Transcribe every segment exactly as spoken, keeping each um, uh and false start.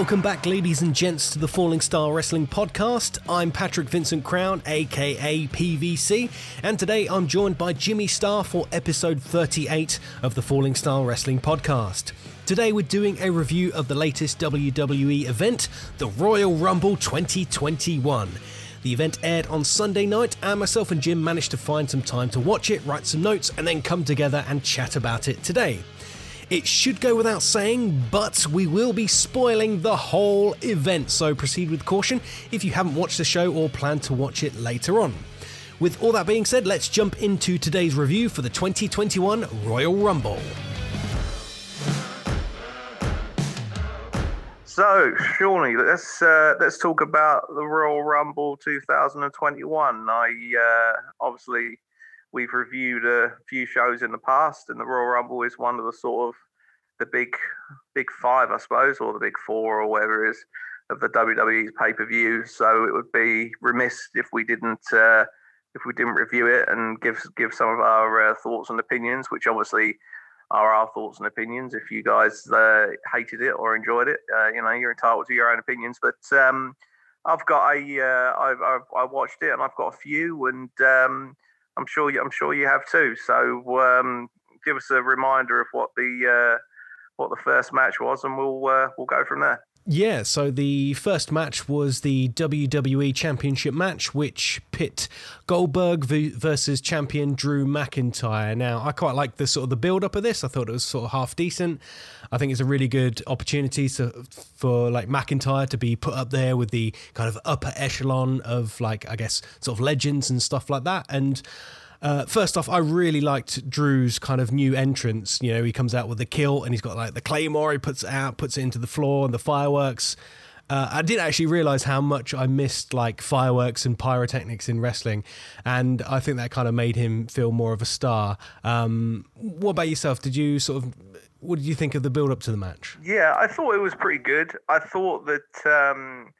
Welcome back, ladies and gents, to the Falling Star Wrestling Podcast. I'm Patrick Vincent Crown, aka P V C, and today I'm joined by Jimmy Starr for episode thirty-eight of the Falling Star Wrestling Podcast. Today we're doing a review of the latest W W E event, the Royal Rumble twenty twenty-one. The event aired on Sunday night, and myself and Jim managed to find some time to watch it, write some notes, and then come together and chat about it today. It should go without saying, but we will be spoiling the whole event, so proceed with caution if you haven't watched the show or plan to watch it later on. With all that being said, let's jump into today's review for the twenty twenty-one Royal Rumble. So, Shawnee, let's uh, let's talk about the Royal Rumble twenty twenty-one. I uh, obviously we've reviewed a few shows in the past, and the Royal Rumble is one of the sort of the big big five, I suppose, or the big four, or whatever it is, of the W W E's pay-per-view. So it would be remiss if we didn't uh, if we didn't review it and give give some of our uh, thoughts and opinions, which obviously are our thoughts and opinions. If you guys uh, hated it or enjoyed it, uh, you know, you're entitled to your own opinions. But um, I've got a, uh, I've, I've I watched it and I've got a few, and um, I'm sure you, I'm sure you have too. So um, give us a reminder of what the uh, what the first match was, and we'll uh, we'll go from there. Yeah, so the first match was the W W E Championship match, which pit Goldberg v- versus champion Drew McIntyre. Now, I quite like the sort of the build-up of this. I thought it was sort of half decent. I think it's a really good opportunity to, for like McIntyre to be put up there with the kind of upper echelon of, like, I guess, sort of legends and stuff like that. And Uh, first off, I really liked Drew's kind of new entrance. You know, he comes out with the kilt and he's got like the claymore. He puts it out, puts it into the floor, and the fireworks. Uh, I didn't actually realise how much I missed like fireworks and pyrotechnics in wrestling, and I think that kind of made him feel more of a star. Um, what about yourself? Did you sort of, what did you think of the build-up to the match? Yeah, I thought it was pretty good. I thought that, um,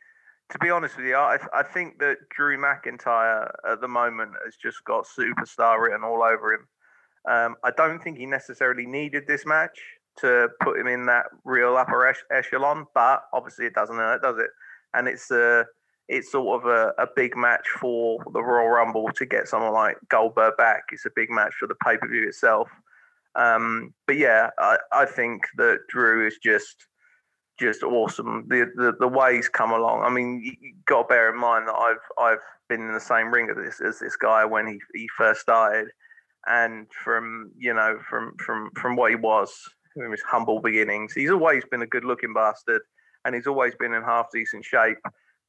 to be honest with you, I, I think that Drew McIntyre at the moment has just got superstar written all over him. Um, I don't think he necessarily needed this match to put him in that real upper echelon, but obviously it doesn't hurt, does it? And it's a, it's sort of a, a big match for the Royal Rumble to get someone like Goldberg back. It's a big match for the pay-per-view itself. Um, but yeah, I, I think that Drew is just... just awesome. The, the the way he's come along. I mean, you got to bear in mind that I've I've been in the same ring as this as this guy when he, he first started, and from you know from from from what he was from his humble beginnings, he's always been a good looking bastard, and he's always been in half decent shape.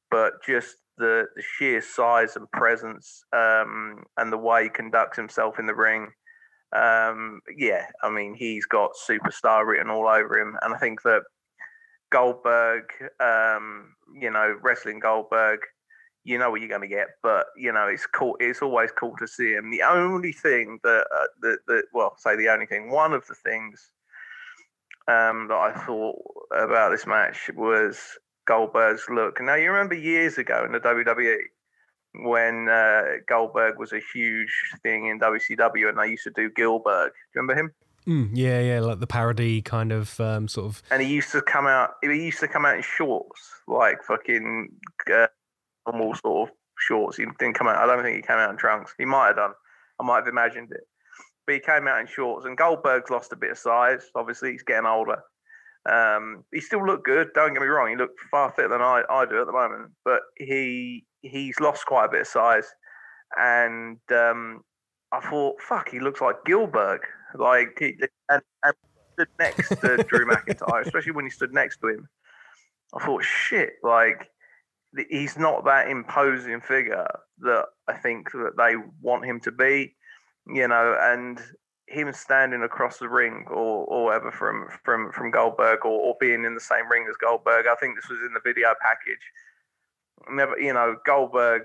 But just the, the sheer size and presence, um, and the way he conducts himself in the ring, um, yeah, I mean, he's got superstar written all over him, and I think that Goldberg, um, you know, wrestling Goldberg, you know what you're going to get, but you know it's cool. It's always cool to see him. The only thing that, uh, that, that well, say the only thing. One of the things um, that I thought about this match was Goldberg's look. Now you remember years ago in the W W E when uh, Goldberg was a huge thing in W C W, and they used to do Gilbert. Do you remember him? Mm, yeah, yeah, like the parody kind of um, sort of. And he used to come out. He used to come out in shorts, like fucking uh, normal sort of shorts. He didn't come out. I don't think he came out in trunks. He might have done. I might have imagined it, but he came out in shorts. And Goldberg's lost a bit of size. Obviously, he's getting older. Um, he still looked good. Don't get me wrong. He looked far fitter than I, I do at the moment. But he he's lost quite a bit of size. And um, I thought, fuck, he looks like Goldberg. Like he and, and stood next to Drew McIntyre, especially when he stood next to him. I thought, shit, like he's not that imposing figure that I think that they want him to be, you know. And him standing across the ring or, or whatever from from from Goldberg, or, or being in the same ring as Goldberg. I think this was in the video package. Never, you know, Goldberg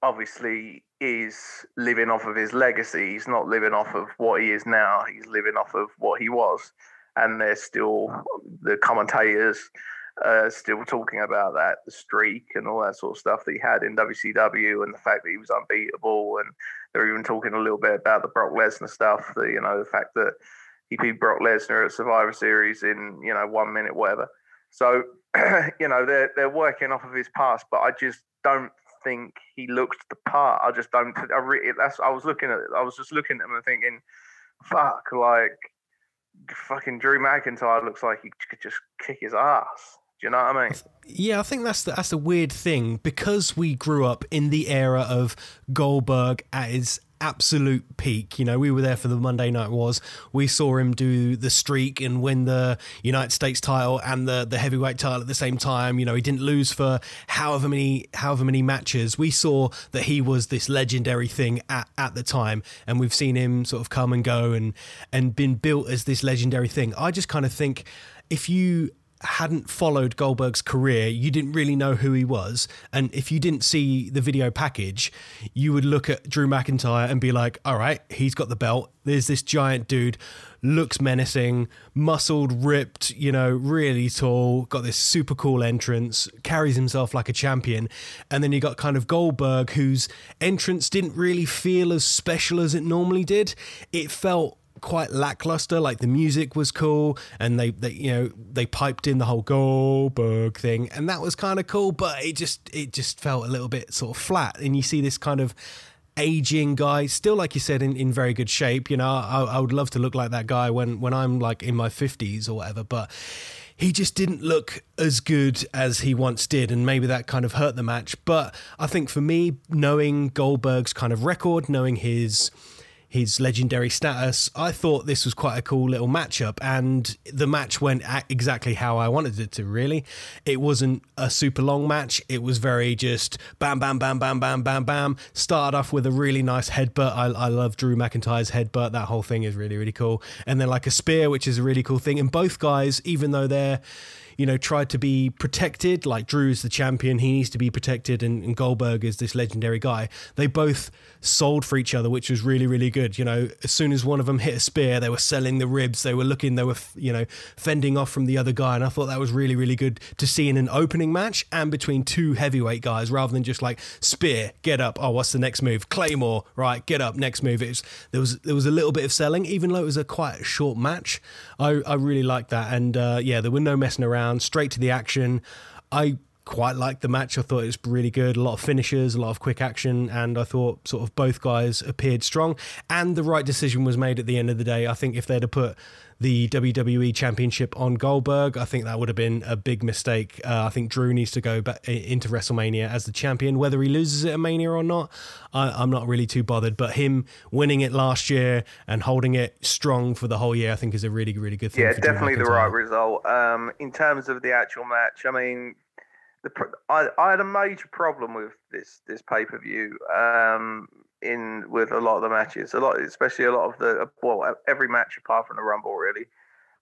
obviously is living off of his legacy. He's not living off of what he is now. He's living off of what he was. And they're still, the commentators uh, still talking about that, the streak and all that sort of stuff that he had in W C W, and the fact that he was unbeatable. And they're even talking a little bit about the Brock Lesnar stuff, the, you know, the fact that he beat Brock Lesnar at Survivor Series in, you know, one minute, whatever. So, you know, they're, they're working off of his past, but I just don't think he looks the part. I just don't. I really, that's, I was looking at it. I was just looking at him and thinking, fuck, like, fucking Drew McIntyre looks like he could just kick his ass. Do you know what I mean? Yeah, I think that's the, that's the weird thing, because we grew up in the era of Goldberg at his absolute peak. You know, we were there for the Monday Night Wars. We saw him do the streak and win the United States title and the, the heavyweight title at the same time. You know, he didn't lose for however many however many matches. We saw that he was this legendary thing at, at the time, and we've seen him sort of come and go and and been built as this legendary thing. I just kind of think if you hadn't followed Goldberg's career, you didn't really know who he was, and if you didn't see the video package, you would look at Drew McIntyre and be like, all right, he's got the belt, there's this giant dude, looks menacing, muscled, ripped, you know, really tall, got this super cool entrance, carries himself like a champion. And then you got kind of Goldberg, whose entrance didn't really feel as special as it normally did. It felt quite lackluster, like the music was cool, and they, they, you know, they piped in the whole Goldberg thing, and that was kind of cool, but it just it just felt a little bit sort of flat. And you see this kind of aging guy, still, like you said, in, in very good shape. You know, I, I would love to look like that guy when when I'm like in my fifties or whatever, but he just didn't look as good as he once did, and maybe that kind of hurt the match. But I think for me, knowing Goldberg's kind of record, knowing his his legendary status, I thought this was quite a cool little matchup, and the match went exactly how I wanted it to, really. It wasn't a super long match. It was very just bam, bam, bam, bam, bam, bam, bam. Started off with a really nice headbutt. I, I love Drew McIntyre's headbutt. That whole thing is really, really cool. And then like a spear, which is a really cool thing. And both guys, even though they're, you know, tried to be protected, like Drew's the champion, he needs to be protected, and, and Goldberg is this legendary guy, they both sold for each other, which was really, really good. You know, as soon as one of them hit a spear, they were selling the ribs, they were looking, they were, you know, fending off from the other guy, and I thought that was really, really good to see in an opening match and between two heavyweight guys, rather than just like spear, get up, oh, what's the next move? Claymore, right, get up, next move. It was, there was there was a little bit of selling, even though it was a quite short match. I, I really liked that, and uh, yeah, there were no messing around. Straight to the action. I quite liked the match. I thought it was really good. A lot of finishes, a lot of quick action, and I thought sort of both guys appeared strong, and the right decision was made at the end of the day. I think if they'd have put the W W E Championship on Goldberg, I think that would have been a big mistake. Uh, I think Drew needs to go back into WrestleMania as the champion. Whether he loses it at Mania or not, I, I'm not really too bothered. But him winning it last year and holding it strong for the whole year, I think is a really, really good thing. Yeah, for definitely the right result. Um, in terms of the actual match, I mean, the, I, I had a major problem with this this pay-per-view. Um, in with a lot of the matches, a lot, especially a lot of the, well, every match apart from the Rumble, really,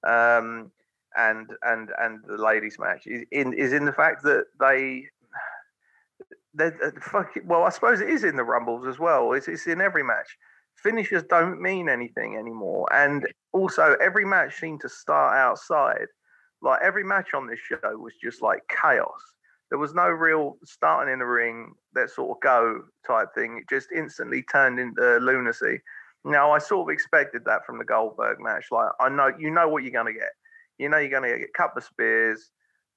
um, and and and the ladies' match is in is in the fact that they, they fucking, well, I suppose it is in the Rumbles as well. It's it's in every match. Finishers don't mean anything anymore, and also every match seemed to start outside. Like every match on this show was just like chaos. There was no real starting in the ring, that sort of go type thing. It just instantly turned into lunacy. Now, I sort of expected that from the Goldberg match. Like, I know, you know what you're going to get. You know, you're going to get a couple of spears,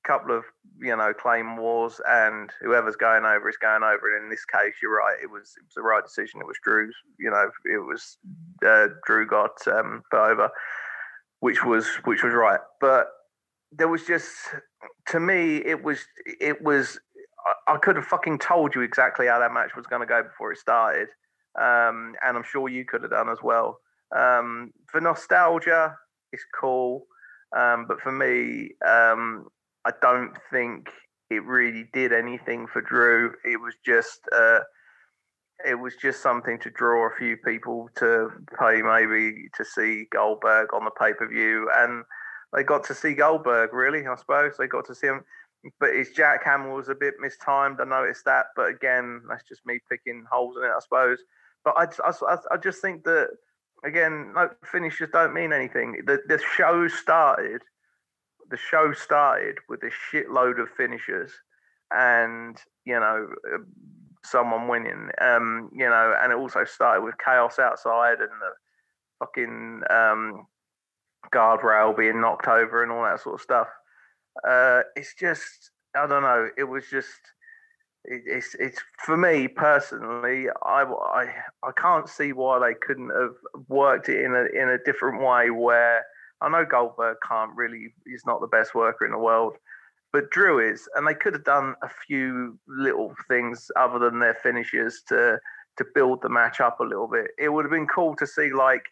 a couple of, you know, claymores, and whoever's going over is going over. And in this case, you're right. It was it was the right decision. It was Drew's, you know, it was uh, Drew got um, over, which was which was right. But there was just, to me, it was, it was, I could have fucking told you exactly how that match was going to go before it started. Um, and I'm sure you could have done as well. Um, for nostalgia, it's cool. Um, but for me, um, I don't think it really did anything for Drew. It was just, uh, it was just something to draw a few people to pay maybe to see Goldberg on the pay-per-view, and they got to see Goldberg, really, I suppose. They got to see him. But his jackhammer was a bit mistimed. I noticed that. But again, that's just me picking holes in it, I suppose. But I, I, I just think that, again, no, finishes don't mean anything. The, the show started. The show started with a shitload of finishes and, you know, someone winning. Um, you know, and it also started with chaos outside and the fucking Um, guardrail being knocked over and all that sort of stuff. uh, it's just, I don't know. It was just, it, it's, it's for me personally, I, I, I can't see why they couldn't have worked it in a, in a different way where I know Goldberg can't really, he's not the best worker in the world, but Drew is, and they could have done a few little things other than their finishes to, to build the match up a little bit. It would have been cool to see like,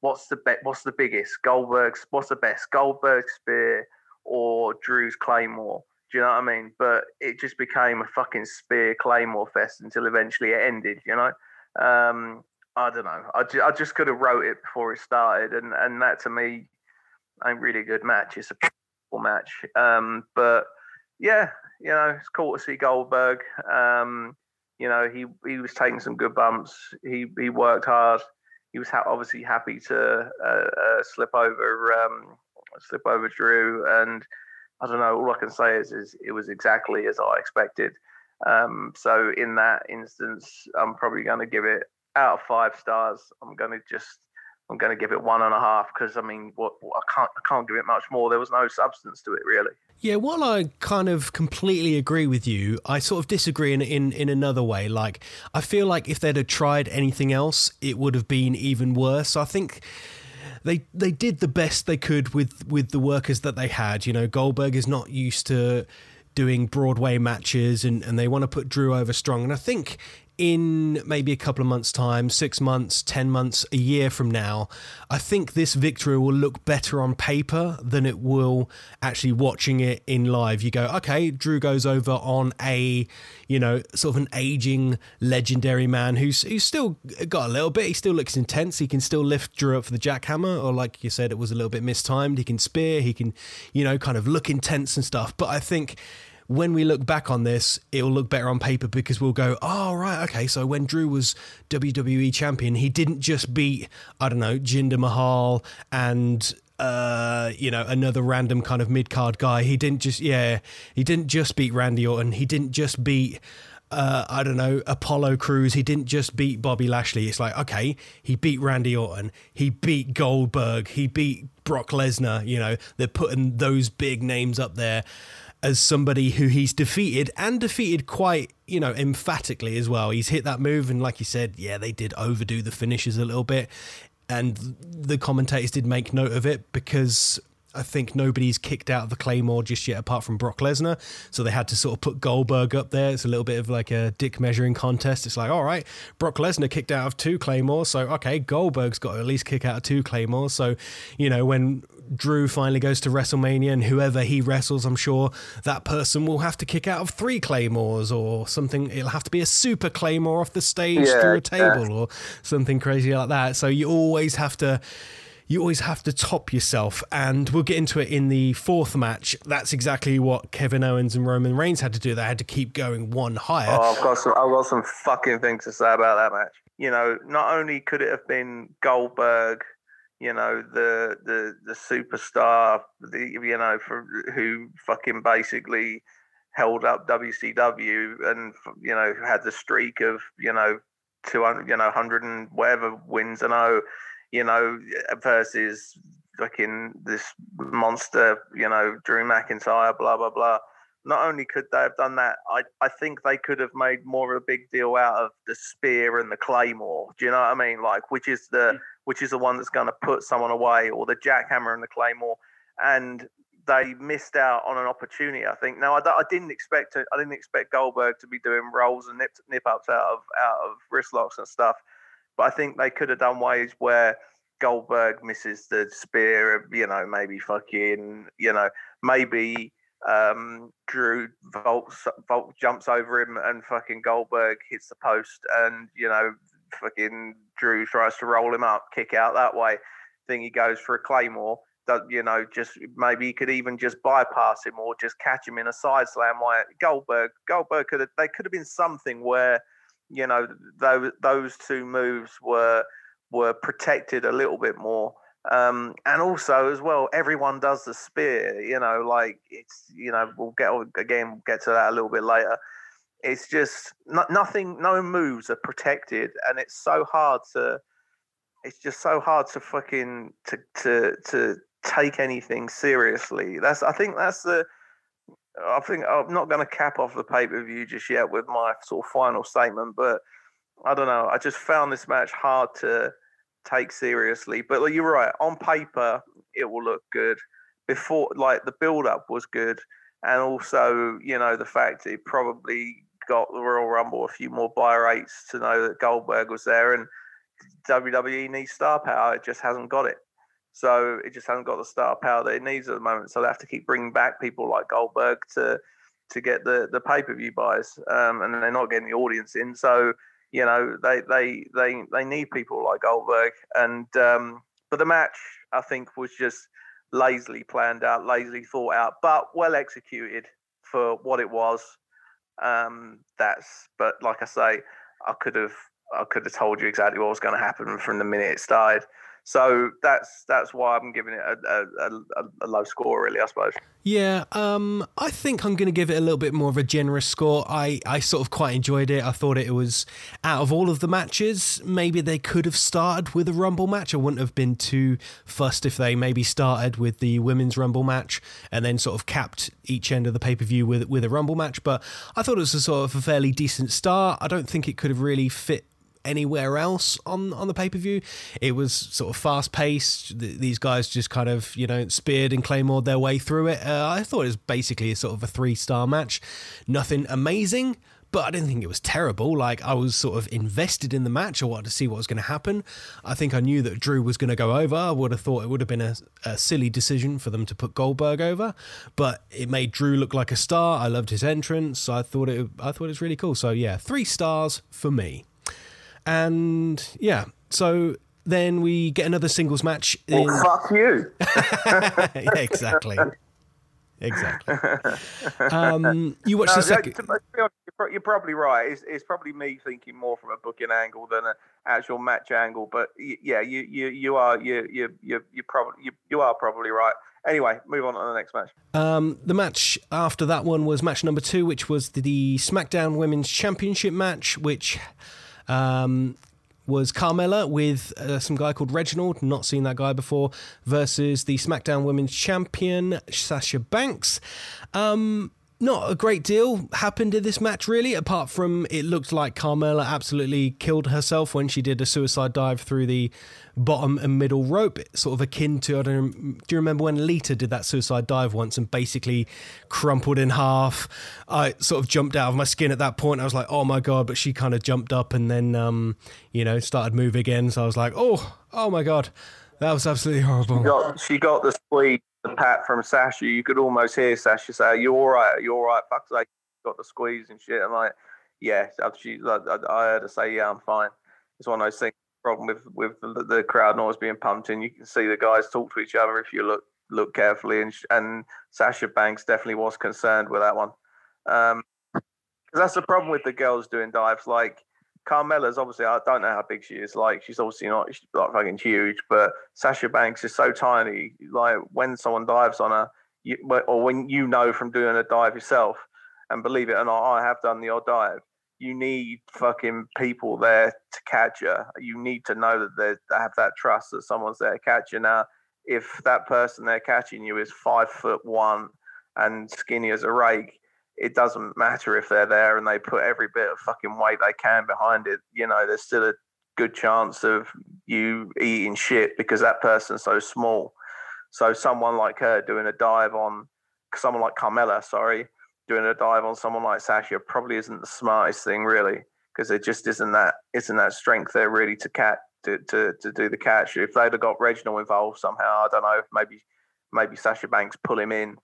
what's the be- what's the biggest Goldberg's, what's the best Goldberg spear or Drew's Claymore? Do you know what I mean? But it just became a fucking spear Claymore fest until eventually it ended, you know? Um, I don't know. I, ju- I just could have wrote it before it started. And, and that to me ain't really a good match. It's a powerful match. Um, but yeah, you know, it's cool to see Goldberg. Um, you know, he, he was taking some good bumps. He, he worked hard. He was ha- obviously happy to uh, uh, slip over, um, slip over Drew, and I don't know. All I can say is, is it was exactly as I expected. Um, so in that instance, I'm probably going to give it out of five stars. I'm going to just, I'm going to give it one and a half because I mean, what, what I can't, I can't give it much more. There was no substance to it, really. Yeah, while I kind of completely agree with you, I sort of disagree in, in, in another way. Like, I feel like if they'd have tried anything else, it would have been even worse. I think they they did the best they could with, with the workers that they had. You know, Goldberg is not used to doing Broadway matches, and, and they want to put Drew over strong. And I think in maybe a couple of months' time, six months, ten months, a year from now, I think this victory will look better on paper than it will actually watching it in live. You go, okay, Drew goes over on a, you know, sort of an aging legendary man who's who's still got a little bit. He still looks intense. He can still lift Drew up for the jackhammer, or like you said, it was a little bit mistimed. He can spear. He can, you know, kind of look intense and stuff. But I think when we look back on this, it'll look better on paper because we'll go, oh, right, okay, so when Drew was W W E champion, he didn't just beat, I don't know, Jinder Mahal and, uh, you know, another random kind of mid-card guy. He didn't just, yeah, he didn't just beat Randy Orton. He didn't just beat, uh, I don't know, Apollo Crews. He didn't just beat Bobby Lashley. It's like, okay, he beat Randy Orton. He beat Goldberg. He beat Brock Lesnar. You know, they're putting those big names up there as somebody who he's defeated, and defeated quite, you know, emphatically as well. He's hit that move, and like you said, yeah, they did overdo the finishes a little bit, and the commentators did make note of it because I think nobody's kicked out of the Claymore just yet apart from Brock Lesnar, so they had to sort of put Goldberg up there. It's a little bit of like a dick measuring contest. It's like, all right, Brock Lesnar kicked out of two Claymores, so okay, Goldberg's got to at least kick out of two Claymores. So, you know, when Drew finally goes to WrestleMania, and whoever he wrestles, I'm sure that person will have to kick out of three Claymores or something. It'll have to be a super Claymore off the stage, yeah, through a table, yeah, or something crazy like that. So you always have to, you always have to top yourself. And we'll get into it in the fourth match. That's exactly what Kevin Owens and Roman Reigns had to do. They had to keep going one higher. Oh, I've got some, I've got some fucking things to say about that match. You know, not only could it have been Goldberg, you know, the the the superstar, the, you know, for, who fucking basically held up W C W and, you know, had the streak of, you know, two hundred, you know, one hundred and whatever wins and oh, you know, versus fucking this monster, you know, Drew McIntyre, blah, blah, blah. Not only could they have done that, I, I think they could have made more of a big deal out of the spear and the Claymore. Do you know what I mean? Like, which is the which is the one that's going to put someone away, or the jackhammer and the Claymore. And they missed out on an opportunity, I think. Now, I, I didn't expect to, I didn't expect Goldberg to be doing rolls and nip, nip ups out of out of wrist locks and stuff. But I think they could have done ways where Goldberg misses the spear, you know, maybe fucking, you know, maybe um, Drew vaults, vault jumps over him and fucking Goldberg hits the post and, you know, fucking Drew tries to roll him up, kick out that way. Then he goes for a Claymore. That, you know, just maybe he could even just bypass him or just catch him in a side slam. Why Goldberg, Goldberg could have, they could have been something where, you know, those those two moves were were protected a little bit more, um, and also as well, everyone does the spear. You know, like it's, you know, we'll get again we'll get to that a little bit later. It's just not, nothing, no moves are protected, and it's so hard to, it's just so hard to fucking to to to take anything seriously. That's I think that's the I think I'm not going to cap off the pay-per-view just yet with my sort of final statement, but I don't know. I just found this match hard to take seriously. But like, you're right. On paper, it will look good. Before, like, the build-up was good. And also, you know, the fact it probably got the Royal Rumble a few more buy rates to know that Goldberg was there. And W W E needs star power. It just hasn't got it. So it just hasn't got the star power that it needs at the moment. So they have to keep bringing back people like Goldberg to to get the, the pay-per-view buys. Um, and they're not getting the audience in. So, you know, they they they, they need people like Goldberg. And um, but the match, I think, was just lazily planned out, lazily thought out, but well executed for what it was. Um, that's but like I say, I could have I could have told you exactly what was going to happen from the minute it started. So that's that's why I'm giving it a, a, a, a low score, really, I suppose. Yeah, um, I think I'm going to give it a little bit more of a generous score. I, I sort of quite enjoyed it. I thought it was, out of all of the matches, maybe they could have started with a Rumble match. I wouldn't have been too fussed if they maybe started with the Women's Rumble match and then sort of capped each end of the pay-per-view with, with a Rumble match. But I thought it was a sort of a fairly decent start. I don't think it could have really fit anywhere else on on the pay-per-view. It was sort of fast-paced. These guys just kind of, you know, speared and claymored their way through it. uh, I thought it was basically a sort of a three-star match. Nothing amazing, but I didn't think it was terrible. Like, I was sort of invested in the match. I wanted to see what was going to happen. I think I knew that Drew was going to go over. I would have thought it would have been a, a silly decision for them to put Goldberg over, but it made Drew look like a star. I loved his entrance. I thought it I thought it was really cool. So yeah, three stars for me. And yeah, so then we get another singles match. In... Well, fuck you. Yeah, exactly. Exactly. Um, you watch no, the second. To be honest, you're probably right. It's, it's probably me thinking more from a booking angle than an actual match angle. But yeah, you you you are you you you you probably you, you are probably right. Anyway, move on to the next match. Um, the match after that one was match number two, which was the, the SmackDown Women's Championship match, which. Um, was Carmella with uh, some guy called Reginald, not seen that guy before, versus the SmackDown Women's Champion, Sasha Banks. Um, not a great deal happened in this match, really, apart from it looked like Carmella absolutely killed herself when she did a suicide dive through the bottom and middle rope, sort of akin to, I don't do you remember when Lita did that suicide dive once and basically crumpled in half? I sort of jumped out of my skin at that point. I was like, oh my God, but she kind of jumped up and then, um, you know, started moving again. So I was like, oh, oh my God, that was absolutely horrible. She got, she got the squeeze, the pat from Sasha. You could almost hear Sasha say, are you all right? Are you all right? Fuck's sake, got the squeeze and shit. I'm like, yeah, she, I, I heard her say, yeah, I'm fine. It's one of those things. Problem with with the, the crowd noise being pumped in. You can see the guys talk to each other if you look look carefully, and and Sasha Banks definitely was concerned with that one. Um, because that's the problem with the girls doing dives. Like Carmella's obviously, I don't know how big she is. Like she's obviously not she's like fucking huge, but Sasha Banks is so tiny. Like when someone dives on her, you, or when you know from doing a dive yourself, and believe it or not, I have done the odd dive. You need fucking people there to catch her. You need to know that they have that trust that someone's there to catch her. Now, if that person they're catching you is five foot one and skinny as a rake, it doesn't matter if they're there and they put every bit of fucking weight they can behind it. You know, there's still a good chance of you eating shit because that person's so small. So someone like her doing a dive on, someone like Carmella, sorry, doing a dive on someone like Sasha probably isn't the smartest thing, really, because it just isn't that isn't that strength there really to cat to, to to do the catch. If they'd have got Reginald involved somehow, I don't know, maybe maybe Sasha Banks pull him in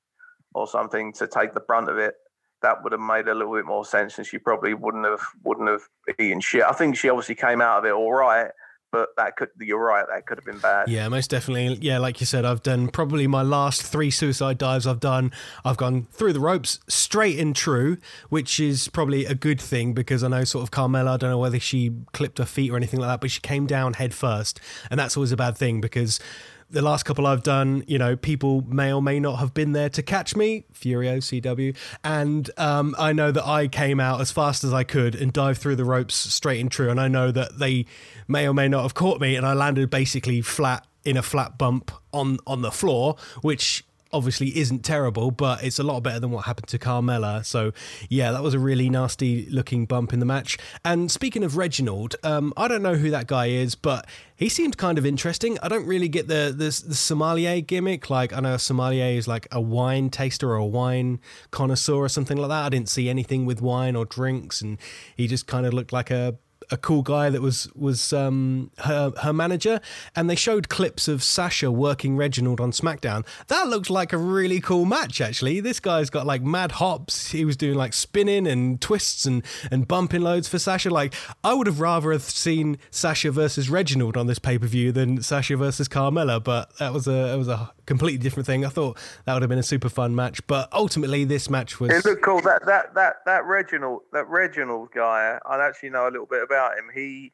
or something to take the brunt of it. That would have made a little bit more sense, and she probably wouldn't have wouldn't have eaten shit. I think she obviously came out of it all right. But that could, you're right, that could have been bad. Yeah, most definitely. Yeah, like you said, I've done probably my last three suicide dives I've done. I've gone through the ropes straight and true, which is probably a good thing because I know sort of Carmella, I don't know whether she clipped her feet or anything like that, but she came down head first. And that's always a bad thing because the last couple I've done, you know, people may or may not have been there to catch me, Furio, C W, and um, I know that I came out as fast as I could and dived through the ropes straight and true, and I know that they may or may not have caught me, and I landed basically flat in a flat bump on, on the floor, which obviously isn't terrible, but it's a lot better than what happened to Carmella. So yeah, that was a really nasty looking bump in the match. And speaking of Reginald, um, I don't know who that guy is, but he seemed kind of interesting. I don't really get the, the, the sommelier gimmick. Like, I know a sommelier is like a wine taster or a wine connoisseur or something like that. I didn't see anything with wine or drinks, and he just kind of looked like a a cool guy that was was um, her her manager. And they showed clips of Sasha working Reginald on SmackDown. That looked like a really cool match, actually. This guy's got like mad hops. He was doing like spinning and twists and and bumping loads for Sasha. Like, I would have rather have seen Sasha versus Reginald on this pay-per-view than Sasha versus Carmella, but that was a that was a completely different thing. I thought that would have been a super fun match, but ultimately this match was... It looked cool. That that that that Reginald that Reginald guy, I actually know a little bit about him. He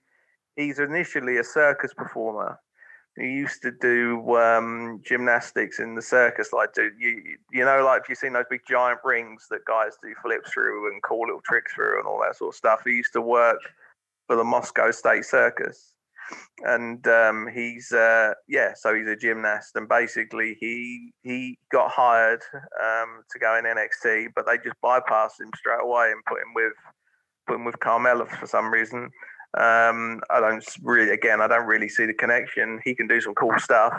he's initially a circus performer. He used to do um, gymnastics in the circus, like do you you know, like if you've seen those big giant rings that guys do flips through and cool little tricks through and all that sort of stuff. He used to work for the Moscow State Circus, and um, he's uh, yeah, so he's a gymnast, and basically he he got hired um, to go in N X T, but they just bypassed him straight away and put him with. Him with Carmella for some reason. Um, I don't really, again, I don't really see the connection. He can do some cool stuff,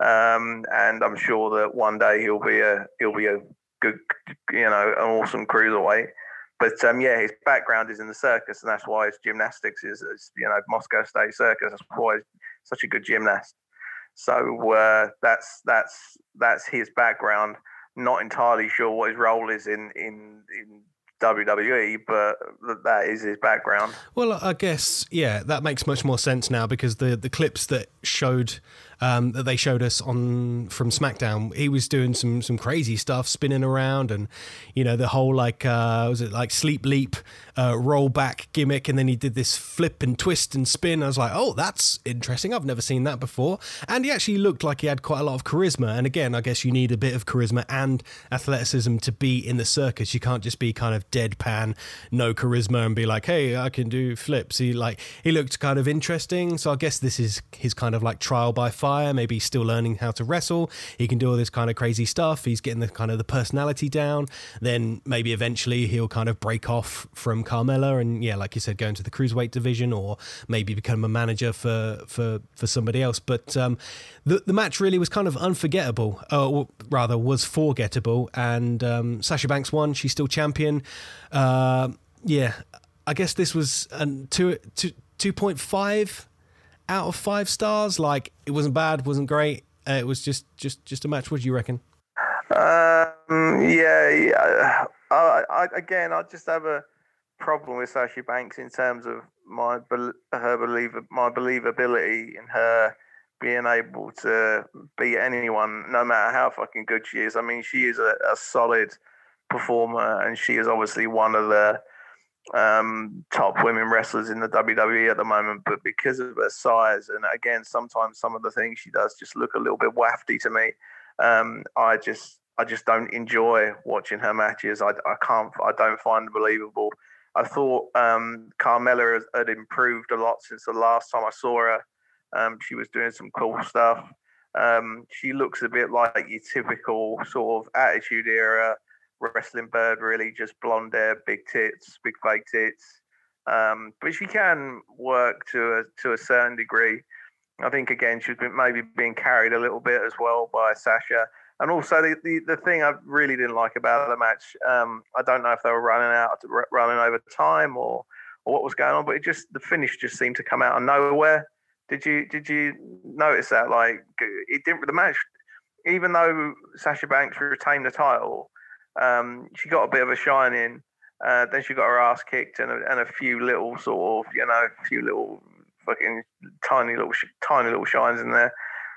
um, and I'm sure that one day he'll be a he'll be a good, you know, an awesome cruiserweight. But um, yeah, his background is in the circus, and that's why his gymnastics is, is you know, Moscow State Circus. That's why he's such a good gymnast. So uh, that's that's that's his background. Not entirely sure what his role is in in in. W W E, but that is his background. Well, I guess, yeah, that makes much more sense now, because the, the clips that showed um, that they showed us on from SmackDown, he was doing some some crazy stuff, spinning around, and you know, the whole like uh, was it like sleep leap, uh, roll back gimmick, and then he did this flip and twist and spin. I was like, oh, that's interesting. I've never seen that before. And he actually looked like he had quite a lot of charisma. And again, I guess you need a bit of charisma and athleticism to be in the circus. You can't just be kind of deadpan, no charisma, and be like, hey, I can do flips. He like he looked kind of interesting. So I guess this is his kind of like trial by fire. Maybe he's still learning how to wrestle. He can do all this kind of crazy stuff. He's getting the kind of the personality down. Then maybe eventually he'll kind of break off from Carmella and, yeah, like you said, go into the cruiserweight division, or maybe become a manager for for for somebody else. But um the, the match really was kind of unforgettable, uh, or rather was forgettable. And um Sasha Banks won. She's still champion. Uh, yeah, I guess this was um, two, two, two point five out of five stars. Like, it wasn't bad, wasn't great. Uh, it was just, just, just a match. What do you reckon? Um, yeah, yeah. I, I, again, I just have a problem with Sasha Banks in terms of my her believe my believability in her being able to beat anyone, no matter how fucking good she is. I mean, she is a, a solid performer, and she is obviously one of the um, top women wrestlers in the W W E at the moment, but because of her size, and again, sometimes some of the things she does just look a little bit wafty to me. Um, I just I just don't enjoy watching her matches. I, I can't, I don't find it believable. I thought um, Carmella had improved a lot since the last time I saw her. Um, she was doing some cool stuff. Um, she looks a bit like your typical sort of Attitude Era wrestling bird, really, just blonde hair, big tits, big fake tits. Um, but she can work to a to a certain degree. I think again she's been maybe being carried a little bit as well by Sasha. And also the the, the thing I really didn't like about the match, um, I don't know if they were running out running over time or or what was going on, but it just the finish just seemed to come out of nowhere. Did you did you notice that? Like, it didn't the match, even though Sasha Banks retained the title. Um, she got a bit of a shine in, uh, then she got her ass kicked, and a, and a few little sort of, you know, a few little fucking tiny little sh- tiny little shines in there,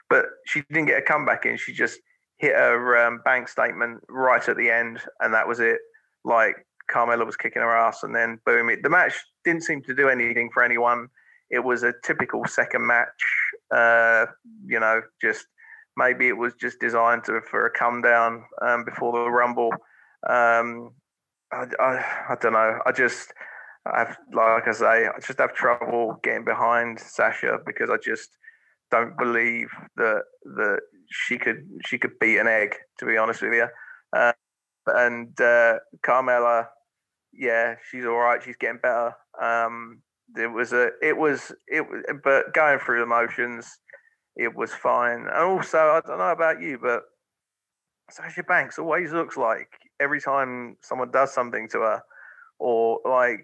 but she didn't get a comeback in. She just hit her um, bank statement right at the end, and that was it. Like, Carmella was kicking her ass, and then boom, it, the match didn't seem to do anything for anyone. It was a typical second match, uh, you know, just maybe it was just designed to, for a come down um, before the Rumble. Um, I, I, I don't know. I just, I've, like I say, I just have trouble getting behind Sasha, because I just don't believe that that she could she could beat an egg, to be honest with you. Uh, and uh, Carmella, yeah, she's all right. She's getting better. Um, there was a it was it but going through the motions, it was fine. And also, I don't know about you, but Sasha Banks always looks like every time someone does something to her, or like,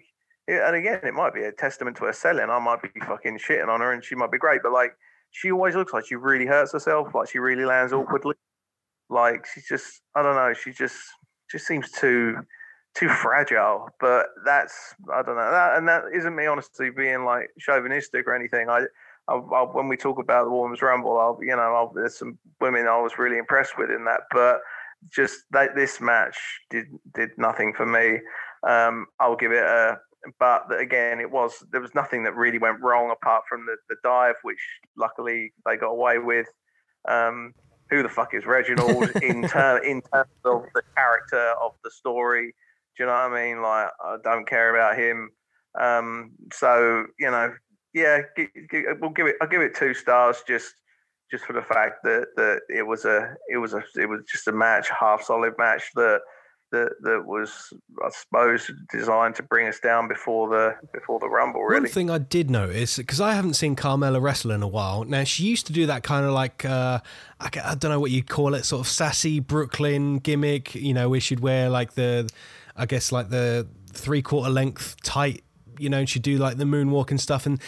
and again, it might be a testament to her selling. I might be fucking shitting on her, and she might be great, but like, she always looks like she really hurts herself, like she really lands awkwardly. Like she's just, I don't know, she just just seems too too fragile. But that's, I don't know, that, and that isn't me honestly being like chauvinistic or anything. I, I, I when we talk about the Women's Rumble, I'll you know, I'll, there's some women I was really impressed with in that, but just that this match did did nothing for me. Um, I'll give it a. But again, it was there was nothing that really went wrong apart from the, the dive, which luckily they got away with. Um, who the fuck is Reginald in, ter- in terms of the character of the story? Do you know what I mean? Like, I don't care about him. Um, so you know, yeah, g- g- we'll give it. I'll give it two stars just just for the fact that, that it was a it was a it was just a match, half solid match that. That, that was, I suppose, designed to bring us down before the before the Rumble, really. One thing I did notice, because I haven't seen Carmella wrestle in a while. Now, she used to do that kind of like, uh, I, I don't know what you'd call it, sort of sassy Brooklyn gimmick, you know, where she'd wear like the, I guess, like the three-quarter length tight, you know, and she'd do like the moonwalk and stuff. And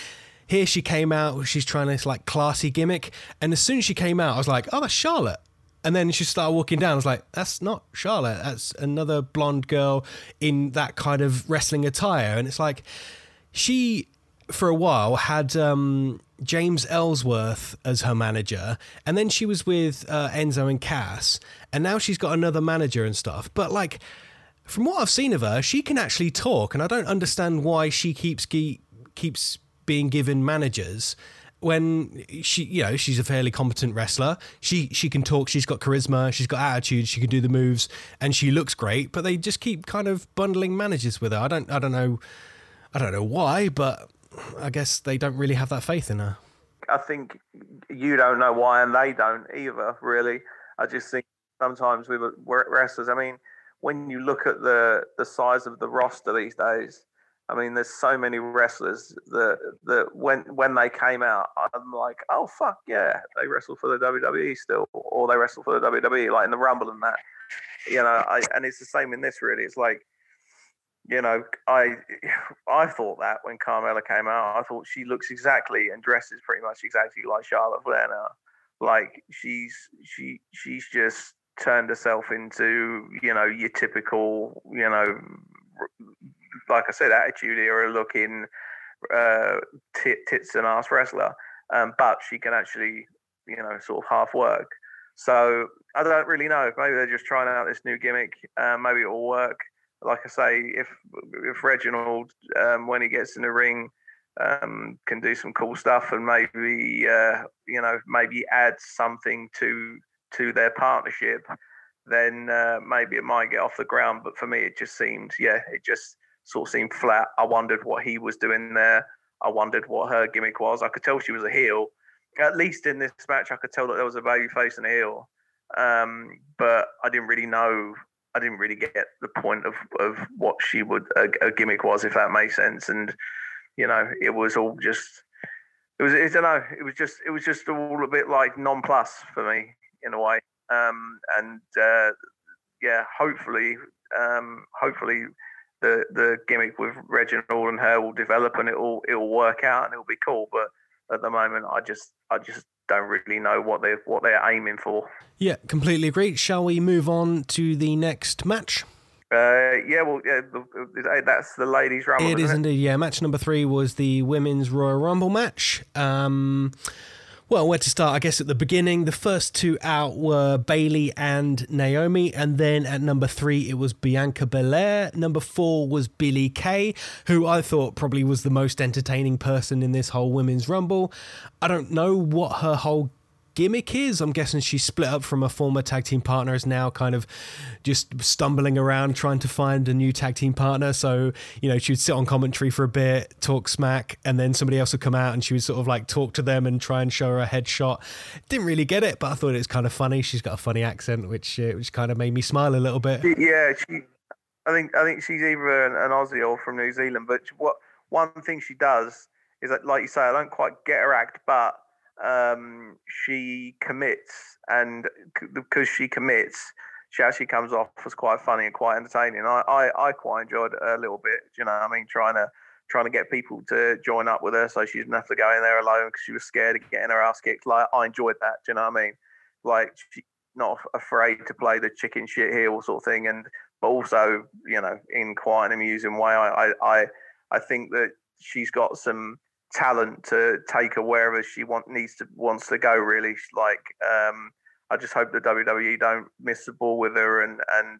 here she came out, she's trying this like classy gimmick. And as soon as she came out, I was like, oh, that's Charlotte. And then she started walking down. I was like, that's not Charlotte. That's another blonde girl in that kind of wrestling attire. And it's like, she, for a while, had um, James Ellsworth as her manager. And then she was with uh, Enzo and Cass. And now she's got another manager and stuff. But like, from what I've seen of her, she can actually talk. And I don't understand why she keeps ge- keeps being given managers. When she, you know, she's a fairly competent wrestler. She she can talk. She's got charisma. She's got attitude. She can do the moves, and she looks great. But they just keep kind of bundling managers with her. I don't I don't know, I don't know why, but I guess they don't really have that faith in her. I think you don't know why, and they don't either. Really, I just think sometimes with wrestlers. I mean, when you look at the the size of the roster these days. I mean, there's so many wrestlers that that when when they came out, I'm like, oh fuck yeah, they wrestle for the W W E still, or they wrestle for the W W E, like in the Rumble and that, you know. I, and it's the same in this really. It's like, you know, I I thought that when Carmella came out, I thought she looks exactly and dresses pretty much exactly like Charlotte Flair now. Like she's she she's just turned herself into, you know, your typical, you know. Like I said, attitude era looking uh, tit, tits and ass wrestler, um, but she can actually, you know, sort of half work. So I don't really know. Maybe they're just trying out this new gimmick. Uh, maybe it will work. Like I say, if if Reginald, um, when he gets in the ring, um, can do some cool stuff, and maybe uh, you know, maybe add something to to their partnership, then uh, maybe it might get off the ground. But for me, it just seemed, yeah, it just. sort of seemed flat. I wondered what he was doing there. I wondered what her gimmick was. I could tell she was a heel. At least in this match, I could tell that there was a baby face and a heel. Um, but I didn't really know. I didn't really get the point of, of what she would a, a gimmick was, if that makes sense. And you know, it was all just. It was. I don't know. It was just. It was just all a bit like nonplus for me in a way. Um, and uh, yeah, hopefully, um, hopefully. The, the gimmick with Reginald and her will develop, and it'll it'll work out, and it'll be cool. But at the moment, I just I just don't really know what they what they're aiming for. Yeah, completely agree. Shall we move on to the next match? Uh, yeah, well, yeah, that's the ladies' rumble. It is it? Indeed. Yeah, match number three was the women's Royal Rumble match. Um, well, where to start? I guess at the beginning, the first two out were Bailey and Naomi, and then at number three, it was Bianca Belair. Number four was Billie Kay, who I thought probably was the most entertaining person in this whole Women's Rumble. I don't know what her whole gimmick is. I'm guessing she's split up from her former tag team partner, is now kind of just stumbling around trying to find a new tag team partner. So, you know, she would sit on commentary for a bit, talk smack, and then somebody else would come out and she would sort of like talk to them and try and show her a headshot. Didn't really get it, but I thought it was kind of funny. She's got a funny accent, which uh, which kind of made me smile a little bit. Yeah, she, I think I think she's either an, an Aussie or from New Zealand. But what one thing she does is that, like you say, I don't quite get her act, but um, she commits, and c- because she commits, she actually comes off as quite funny and quite entertaining. I, I, I quite enjoyed it a little bit, you know. I mean, trying to trying to get people to join up with her so she didn't have to go in there alone because she was scared of getting her ass kicked. Like, I enjoyed that, do you know what I mean? Like, she's not afraid to play the chicken shit heel sort of thing, and but also, you know, in quite an amusing way. I, I, I think that she's got some talent to take her wherever she want needs to wants to go, really. Like, um I just hope the W W E don't miss the ball with her and and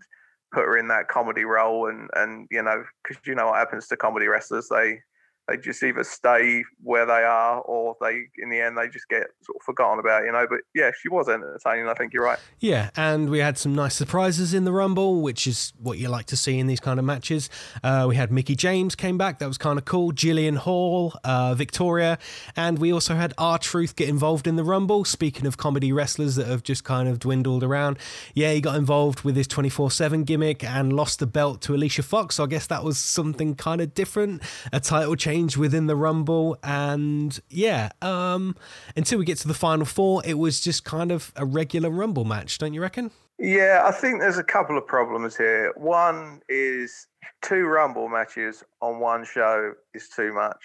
put her in that comedy role, and and you know, because you know what happens to comedy wrestlers, they they just either stay where they are or they in the end they just get sort of forgotten about, you know. But yeah, she was entertaining, I think you're right. Yeah, and we had some nice surprises in the Rumble, which is what you like to see in these kind of matches. Uh, we had Mickie James came back, that was kind of cool. Jillian Hall, uh, Victoria, and we also had R-Truth get involved in the Rumble. Speaking of comedy wrestlers that have just kind of dwindled around, yeah, he got involved with his twenty-four seven gimmick and lost the belt to Alicia Fox, so I guess that was something kind of different, a title change within the Rumble. And yeah, um, until we get to the final four, it was just kind of a regular Rumble match, don't you reckon? Yeah, I think there's a couple of problems here. One is two Rumble matches on one show is too much,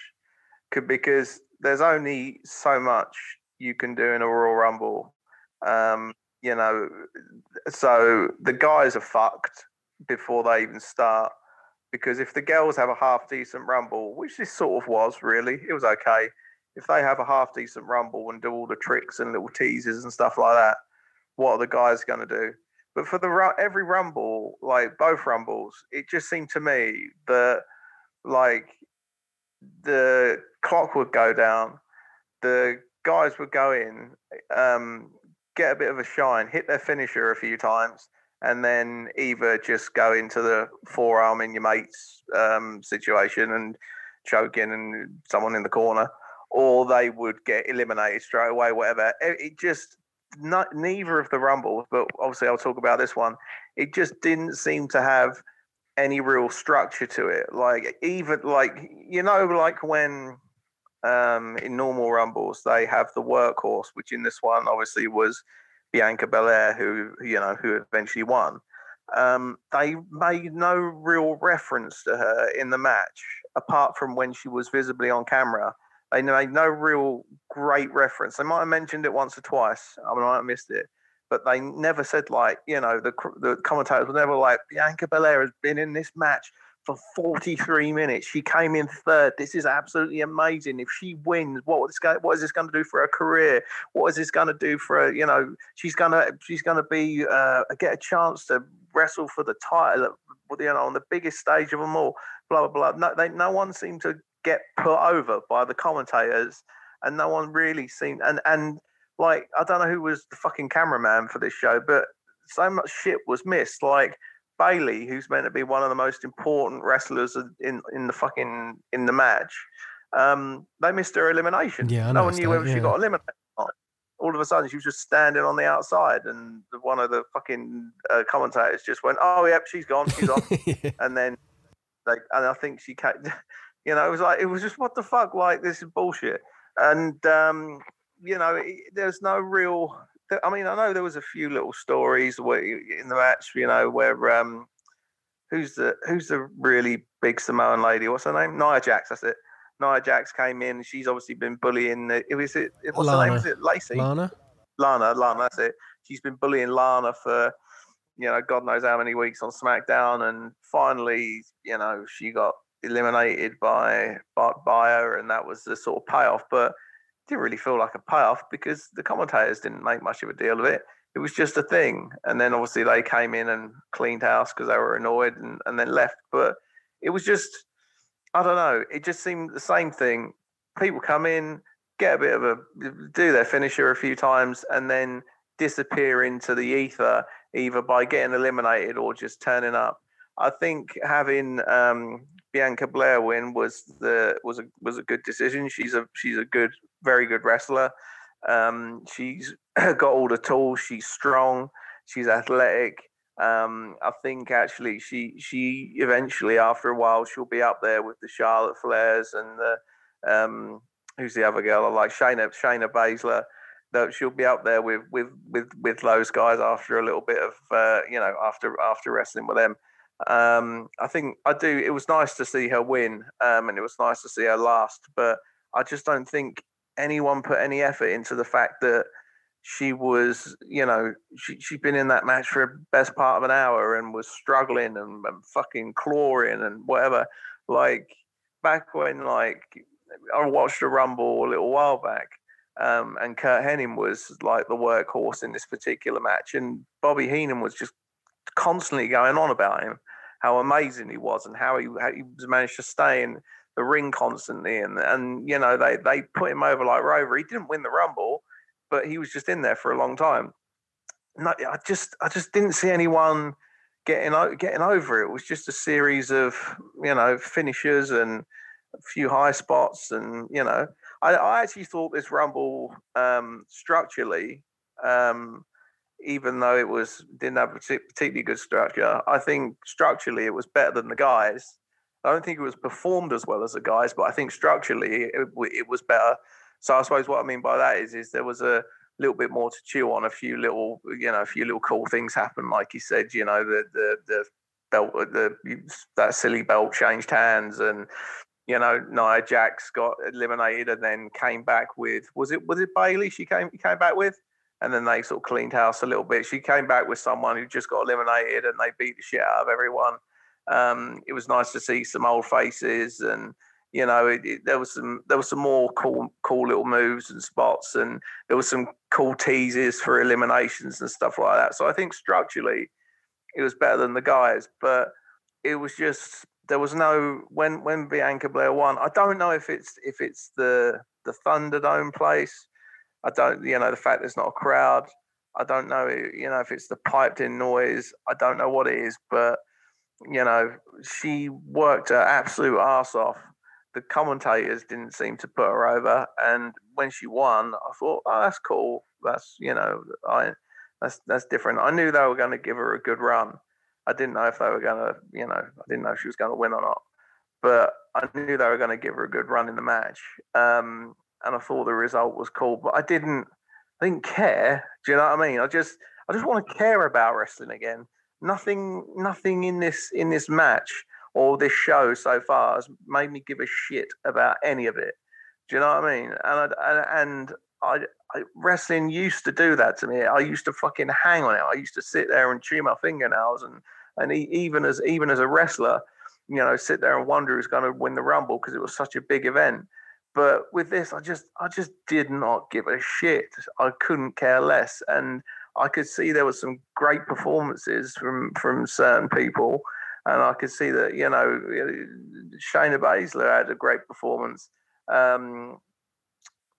because there's only so much you can do in a Royal Rumble. Um, you know, so the guys are fucked before they even start. Because if the girls have a half-decent Rumble, which this sort of was, really, it was okay. If they have a half-decent Rumble and do all the tricks and little teases and stuff like that, what are the guys going to do? But for the every Rumble, like both Rumbles, it just seemed to me that, like, the clock would go down, the guys would go in, um, get a bit of a shine, hit their finisher a few times, and then either just go into the forearm in your mate's um, situation and choking and someone in the corner, or they would get eliminated straight away, whatever. It just, not, neither of the Rumbles, but obviously I'll talk about this one, it just didn't seem to have any real structure to it. Like, even like, you know, like when um, in normal Rumbles, they have the workhorse, which in this one obviously was Bianca Belair, who, you know, who eventually won. Um, they made no real reference to her in the match, apart from when she was visibly on camera. They made no real great reference. They might have mentioned it once or twice. I might have missed it. But they never said, like, you know, the, the commentators were never like, Bianca Belair has been in this match for forty-three minutes. She came in third. This is absolutely amazing. If she wins, what is this, what is this going to do for her career? What is this going to do for her? You know, she's going to she's going to be uh, get a chance to wrestle for the title, you know, on the biggest stage of them all. Blah blah blah. No, they, no one seemed to get put over by the commentators, and no one really seemed. And and like, I don't know who was the fucking cameraman for this show, but so much shit was missed. Like, Bailey, who's meant to be one of the most important wrestlers in in the fucking in the match, um, they missed her elimination. Yeah, no one knew whether yeah. she got eliminated or not. All of a sudden, she was just standing on the outside, and one of the fucking uh, commentators just went, "Oh, yep, she's gone, she's off." And then, like, and I think she, came, you know, it was like it was just what the fuck, like, this is bullshit. And um, you know, it, there's no real. I mean, I know there was a few little stories where in the match, you know, where um, who's the who's the really big Samoan lady? What's her name? Nia Jax. That's it. Nia Jax came in. She's obviously been bullying. The, is it what's Lana. her name? Is it Lacey? Lana. Lana. Lana. That's it. She's been bullying Lana for, you know, God knows how many weeks on SmackDown, and finally, you know, she got eliminated by by, by her, and that was the sort of payoff. But didn't really feel like a payoff because the commentators didn't make much of a deal of it. It was just a thing, and then obviously they came in and cleaned house because they were annoyed, and, and then left. But it was just, I don't know, it just seemed the same thing. People come in, get a bit of a do their finisher a few times and then disappear into the ether, either by getting eliminated or just turning up. I think having um, Bianca Belair win was the was a was a good decision. She's a she's a good, very good wrestler. Um, she's got all the tools. She's strong. She's athletic. Um, I think actually she she eventually after a while she'll be up there with the Charlotte Flairs and the um, who's the other girl I like, Shayna Shayna Baszler. That she'll be up there with with with with those guys after a little bit of uh, you know after after wrestling with them. Um, I think I do. It was nice to see her win, um, and it was nice to see her last. But I just don't think anyone put any effort into the fact that she was, you know, she, she'd been in that match for the best part of an hour and was struggling and, and fucking clawing and whatever. Like back when, like I watched a Rumble a little while back, um, and Kurt Hennig was like the workhorse in this particular match, and Bobby Heenan was just constantly going on about him, how amazing he was and how he, how he managed to stay in the ring constantly. And, and you know, they, they put him over like Rover. He didn't win the Rumble, but he was just in there for a long time. No, I just I just didn't see anyone getting, getting over it. It was just a series of, you know, finishers and a few high spots. And, you know, I, I actually thought this Rumble um, structurally, um, even though it was didn't have a particularly good structure, I think structurally it was better than the guys. I don't think it was performed as well as the guys, but I think structurally it, it was better. So I suppose what I mean by that is, is there was a little bit more to chew on. A few little, you know, a few little cool things happened, like you said. You know, the the the belt, the that silly belt changed hands, and you know, Nia Jax got eliminated and then came back with was it was it Bailey? She came came back with. And then they sort of cleaned house a little bit. She came back with someone who just got eliminated and they beat the shit out of everyone. Um, it was nice to see some old faces and, you know, it, it, there was some there was some more cool cool little moves and spots, and there was some cool teases for eliminations and stuff like that. So I think structurally it was better than the guys, but it was just there was no when when Bianca Belair won. I don't know if it's if it's the the Thunderdome place. I don't, you know, the fact there's not a crowd. I don't know, you know, if it's the piped-in noise. I don't know what it is, but, you know, she worked her absolute arse off. The commentators didn't seem to put her over, and when she won, I thought, oh, that's cool. That's, you know, I that's that's different. I knew they were going to give her a good run. I didn't know if they were going to, you know, I didn't know if she was going to win or not, but I knew they were going to give her a good run in the match. Um And I thought the result was cool, but I didn't, I didn't care. Do you know what I mean? I just, I just want to care about wrestling again. Nothing, nothing in this in this match or this show so far has made me give a shit about any of it. Do you know what I mean? And I, and I, I wrestling used to do that to me. I used to fucking hang on it. I used to sit there and chew my fingernails, and and even as even as a wrestler, you know, sit there and wonder who's going to win the Rumble because it was such a big event. But with this, I just I just did not give a shit. I couldn't care less. And I could see there were some great performances from, from certain people. And I could see that, you know, Shayna Baszler had a great performance. Um,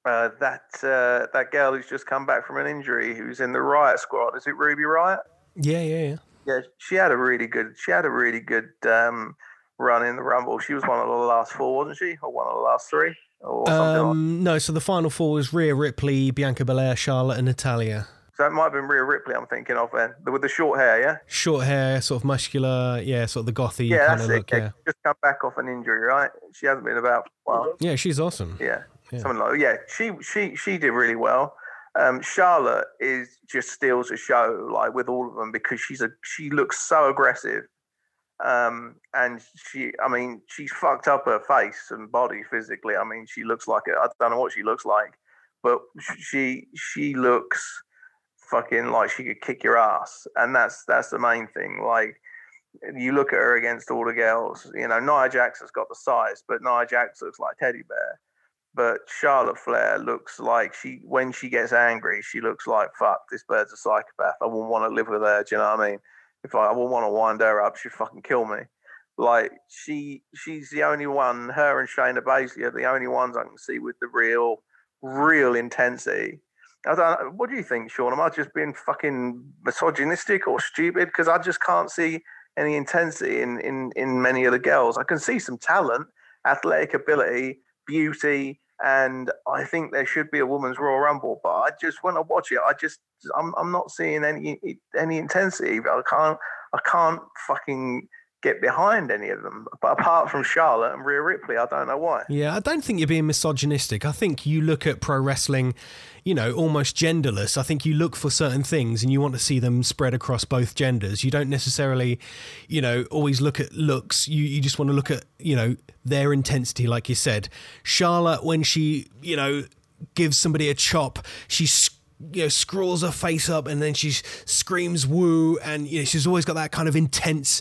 uh, that uh, that girl who's just come back from an injury, who's in the Riot Squad. Is it Ruby Riot? Yeah, yeah, yeah. Yeah, she had a really good, she had a really good um, run in the Rumble. She was one of the last four, wasn't she? Or one of the last three? Or something um, like. No, so the final four was Rhea Ripley, Bianca Belair, Charlotte and Natalia. So it might have been Rhea Ripley I'm thinking of then, with the short hair, yeah? Short hair, sort of muscular, yeah, sort of the gothy yeah, kind of look, yeah. Yeah, just come back off an injury, right? She hasn't been about for a while. Yeah, she's awesome. Yeah, yeah. Something like that. Yeah, she, she, she did really well. Um, Charlotte is just steals a show like with all of them because she's a she looks so aggressive. Um, and she, I mean, she's fucked up her face and body physically. I mean, she looks like, I don't know what she looks like, but she, she looks fucking like she could kick your ass. And that's, that's the main thing. Like you look at her against all the girls, you know, Nia Jax has got the size, but Nia Jax looks like teddy bear, but Charlotte Flair looks like she, when she gets angry, she looks like, fuck, this bird's a psychopath. I wouldn't want to live with her. Do you know what I mean? If I, I wouldn't want to wind her up, she'd fucking kill me. Like, she, she's the only one, her and Shayna Baszler are the only ones I can see with the real real intensity. I don't, what do you think, Sean? Am I just being fucking misogynistic or stupid? Because I just can't see any intensity in, in, in many of the girls. I can see some talent, athletic ability, beauty, and I think there should be a women's Royal Rumble. But I just when I watch it, I just I'm I'm not seeing any any intensity. I can't I can't fucking get behind any of them. But apart from Charlotte and Rhea Ripley, I don't know why. Yeah, I don't think you're being misogynistic. I think you look at pro wrestling, you know, almost genderless. I think you look for certain things and you want to see them spread across both genders. You don't necessarily, you know, always look at looks. You you just want to look at, you know, their intensity, like you said. Charlotte, when she, you know, gives somebody a chop, she's you know, scrawls her face up and then she screams woo, and you know, she's always got that kind of intense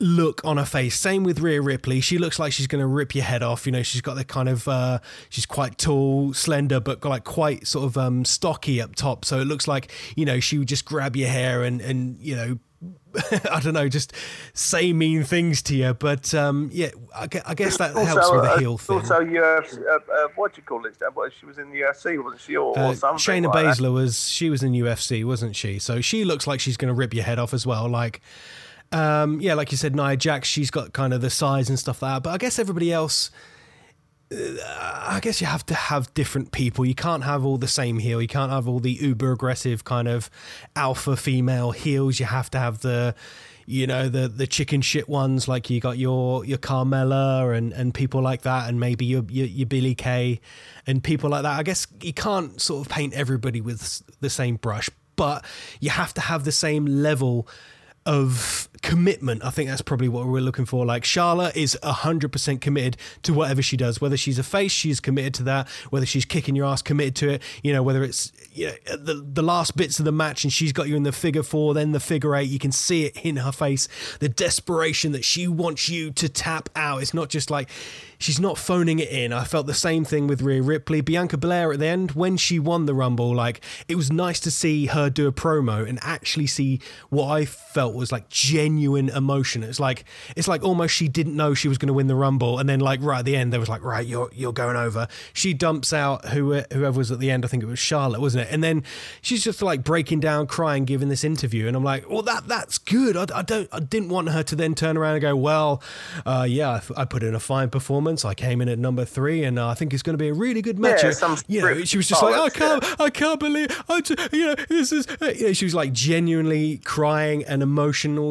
look on her face. Same with Rhea Ripley. She looks like she's going to rip your head off. You know, she's got that kind of, uh, she's quite tall, slender, but got like quite sort of um, stocky up top. So it looks like, you know, she would just grab your hair and, and you know, I don't know, just say mean things to you. But um, yeah, I, I guess that also helps with the uh, heel also thing. Also, uh, uh, what do you call it? She was in the U F C, wasn't she? Or, uh, or something. Shayna like Baszler that. was, she was in U F C, wasn't she? So she looks like she's going to rip your head off as well. Like, Um, yeah, like you said, Nia Jax, she's got kind of the size and stuff like that. But I guess everybody else, uh, I guess you have to have different people. You can't have all the same heel. You can't have all the uber aggressive kind of alpha female heels. You have to have the, you know, the the chicken shit ones, like you got your your Carmella and, and people like that, and maybe your, your your Billie Kay and people like that. I guess you can't sort of paint everybody with the same brush, but you have to have the same level of commitment. I think that's probably what we're looking for. Like Charlotte is one hundred percent committed to whatever she does, whether she's a face, she's committed to that, whether she's kicking your ass, committed to it, you know, whether it's you know, the, the last bits of the match and she's got you in the figure four, then the figure eight, you can see it in her face, the desperation that she wants you to tap out. It's not just like, she's not phoning it in. I felt the same thing with Rhea Ripley. Bianca Belair at the end, when she won the Rumble, like it was nice to see her do a promo and actually see what I felt was like genuine emotion. It's like it's like almost she didn't know she was going to win the Rumble, and then like right at the end, there was like, right, you're you're going over. She dumps out who, whoever was at the end. I think it was Charlotte, wasn't it? And then she's just like breaking down, crying, giving this interview, and I'm like, well, that that's good. I, I don't, I didn't want her to then turn around and go, well, uh, yeah, I, I put in a fine performance. I came in at number three, and uh, I think it's going to be a really good match. Yeah, some you know, she was just like, I can't, yeah. I can't believe, I just, you know, this is. Uh, you know, she was like genuinely crying and emotional.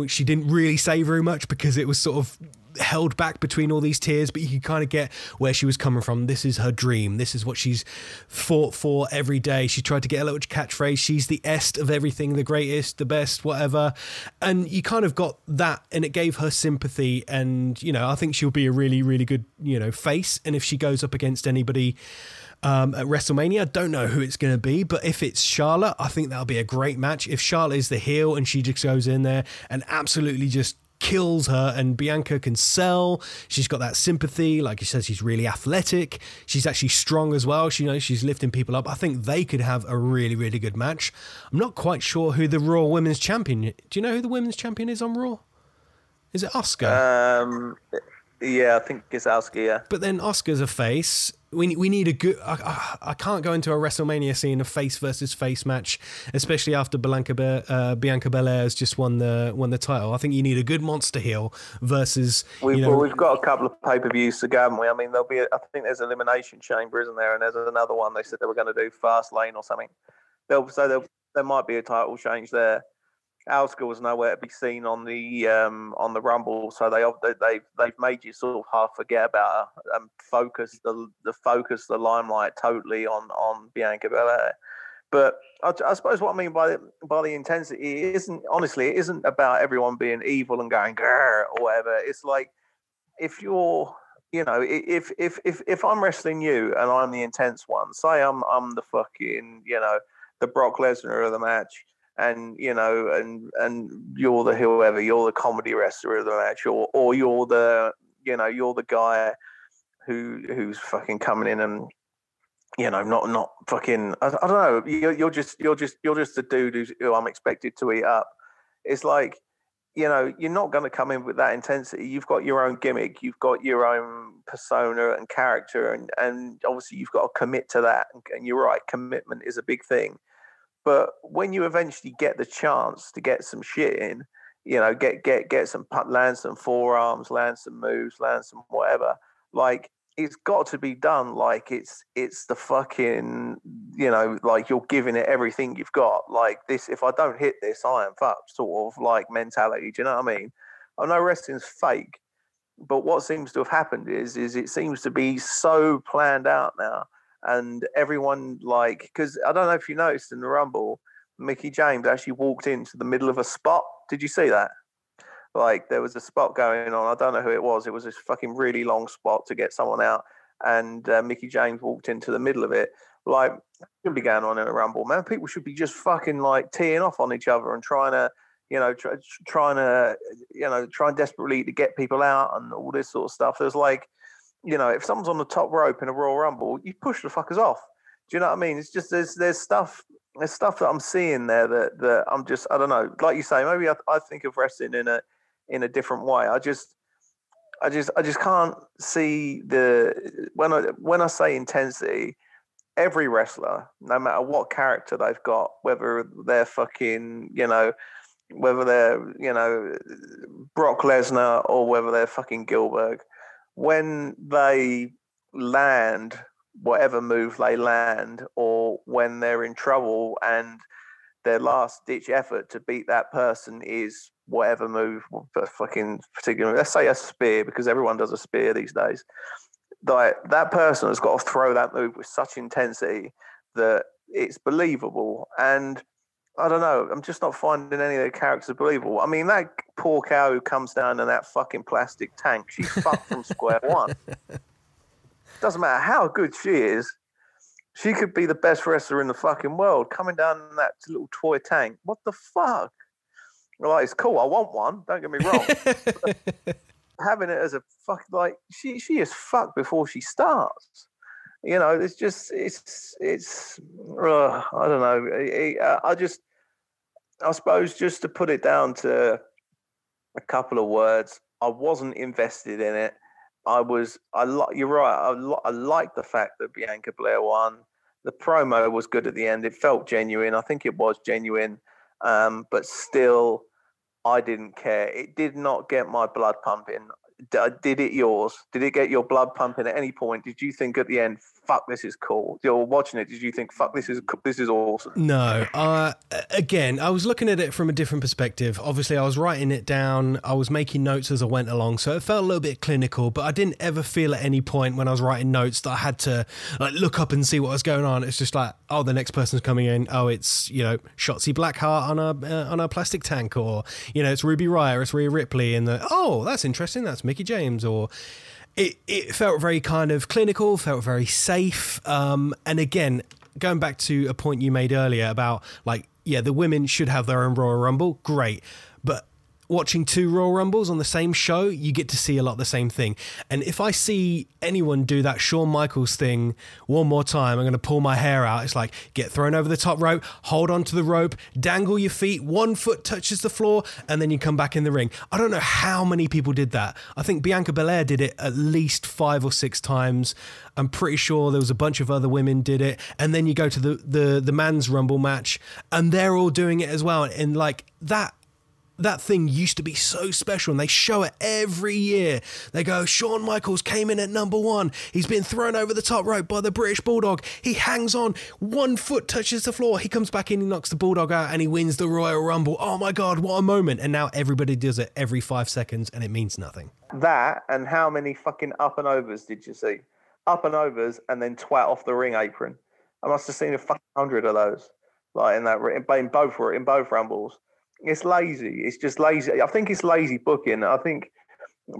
She didn't really say very much because it was sort of held back between all these tears, but you could kind of get where she was coming from. This is her dream. This is what she's fought for every day. She tried to get a little catchphrase. She's the est of everything, the greatest, the best, whatever. And you kind of got that, and it gave her sympathy. And, you know, I think she'll be a really, really good, you know, face. And if she goes up against anybody um, at WrestleMania, I don't know who it's going to be, but if it's Charlotte, I think that'll be a great match. If Charlotte is the heel and she just goes in there and absolutely just kills her, and Bianca can sell, she's got that sympathy, like you said, she's really athletic, she's actually strong as well, she knows she's lifting people up. I think they could have a really, really good match. I'm not quite sure who the Raw Women's Champion is. Do you know who the Women's Champion is on Raw? Is it Asuka? Um, yeah, I think it's Asuka, yeah. But then Asuka's a face. We we need a good... I, I, I can't go into a WrestleMania scene, a face versus face match, especially after Bianca, uh, Bianca Belair has just won the won the title. I think you need a good monster heel versus... We've, you know, well, we've got a couple of pay-per-views to go, haven't we? I mean, there'll be. A, I think there's Elimination Chamber, isn't there? And there's another one they said they were going to do, Fast Lane or something. They'll, so they'll, there might be a title change there. Asuka was nowhere to be seen on the um, on the Rumble, so they they've they've made you sort of half forget about her and focus the the focus the limelight totally on, on Bianca Belair. But I, I suppose what I mean by the, by the intensity, it isn't honestly it isn't about everyone being evil and going grr or whatever. It's like if you're you know if if if if I'm wrestling you and I'm the intense one, say I'm I'm the fucking you know the Brock Lesnar of the match. And you know, and and you're the whoever, you're the comedy wrestler of the match, or or you're the you know, you're the guy who who's fucking coming in and you know, not not fucking. I, I don't know. You're, you're just you're just you're just the dude who's, who I'm expected to eat up. It's like you know, you're not going to come in with that intensity. You've got your own gimmick. You've got your own persona and character. And, and obviously you've got to commit to that. And, and you're right, commitment is a big thing. But when you eventually get the chance to get some shit in, you know, get get get some put, land some forearms, land some moves, land some whatever. Like, it's got to be done. Like, it's it's the fucking, you know, like you're giving it everything you've got. Like, this, if I don't hit this, I am fucked. Sort of like mentality. Do you know what I mean? I know wrestling's fake, but what seems to have happened is is it seems to be so planned out now, and everyone like because I don't know if you noticed in the Rumble, Mickie James actually walked into the middle of a spot. Did you see that? Like, there was a spot going on. I don't know who it was. It was this fucking really long spot to get someone out. And uh, Mickie James walked into the middle of it. Like, that should be going on in a Rumble, man. People should be just fucking, like, teeing off on each other and trying to, you know, try, trying to, you know, trying desperately to get people out and all this sort of stuff. There's like, you know, if someone's on the top rope in a Royal Rumble, you push the fuckers off. Do you know what I mean? It's just, there's there's stuff... There's stuff that I'm seeing there that, that I'm just, I don't know, like you say, maybe I, I think of wrestling in a in a different way. I just, I just, I just can't see the when I when I say intensity, every wrestler, no matter what character they've got, whether they're fucking, you know, whether they're you know Brock Lesnar or whether they're fucking Goldberg, when they land whatever move they land, or when they're in trouble and their last ditch effort to beat that person is whatever move, fucking particular, let's say a spear, because everyone does a spear these days. Like, that person has got to throw that move with such intensity that it's believable. And I don't know, I'm just not finding any of the characters believable. I mean, that poor cow who comes down in that fucking plastic tank, she's fucked from square one. Doesn't matter how good she is, she could be the best wrestler in the fucking world. Coming down in that little toy tank, what the fuck? Well, like, it's cool. I want one. Don't get me wrong. But having it as a fuck, like she she is fucked before she starts. You know, it's just it's it's uh, I don't know. It, uh, I just I suppose just to put it down to a couple of words, I wasn't invested in it. I was, I like, you're right. I, li- I like the fact that Bianca Belair won. The promo was good at the end. It felt genuine. I think it was genuine. Um, but still, I didn't care. It did not get my blood pumping. D- did it yours? Did it get your blood pumping at any point? Did you think at the end, fuck, this is cool? You're watching it. Did you think, fuck, this is, this is awesome? No. Uh, again, I was looking at it from a different perspective. Obviously, I was writing it down. I was making notes as I went along. So it felt a little bit clinical, but I didn't ever feel at any point when I was writing notes that I had to like look up and see what was going on. It's just like, oh, the next person's coming in. Oh, it's, you know, Shotzi Blackheart on a, uh, on a plastic tank, or, you know, it's Ruby Riott, it's Rhea Ripley. And the, oh, that's interesting. That's Mickie James. Or it, it felt very kind of clinical, felt very safe. Um, and again, going back to a point you made earlier about like, yeah, the women should have their own Royal Rumble. Great. But watching two Royal Rumbles on the same show, you get to see a lot of the same thing. And if I see anyone do that Shawn Michaels thing one more time, I'm going to pull my hair out. It's like, get thrown over the top rope, hold onto the rope, dangle your feet, one foot touches the floor, and then you come back in the ring. I don't know how many people did that. I think Bianca Belair did it at least five or six times. I'm pretty sure there was a bunch of other women did it. And then you go to the, the, the man's Rumble match, and they're all doing it as well. And like that, That thing used to be so special, and they show it every year. They go, Shawn Michaels came in at number one. He's been thrown over the top rope by the British Bulldog. He hangs on. One foot touches the floor. He comes back in, he knocks the Bulldog out, and he wins the Royal Rumble. Oh, my God, what a moment. And now everybody does it every five seconds, and it means nothing. That, and how many fucking up and overs did you see? Up and overs, and then twat off the ring apron. I must have seen a fucking hundred of those, like in that in both in both Rumbles. It's lazy. It's just lazy. I think it's lazy booking. I think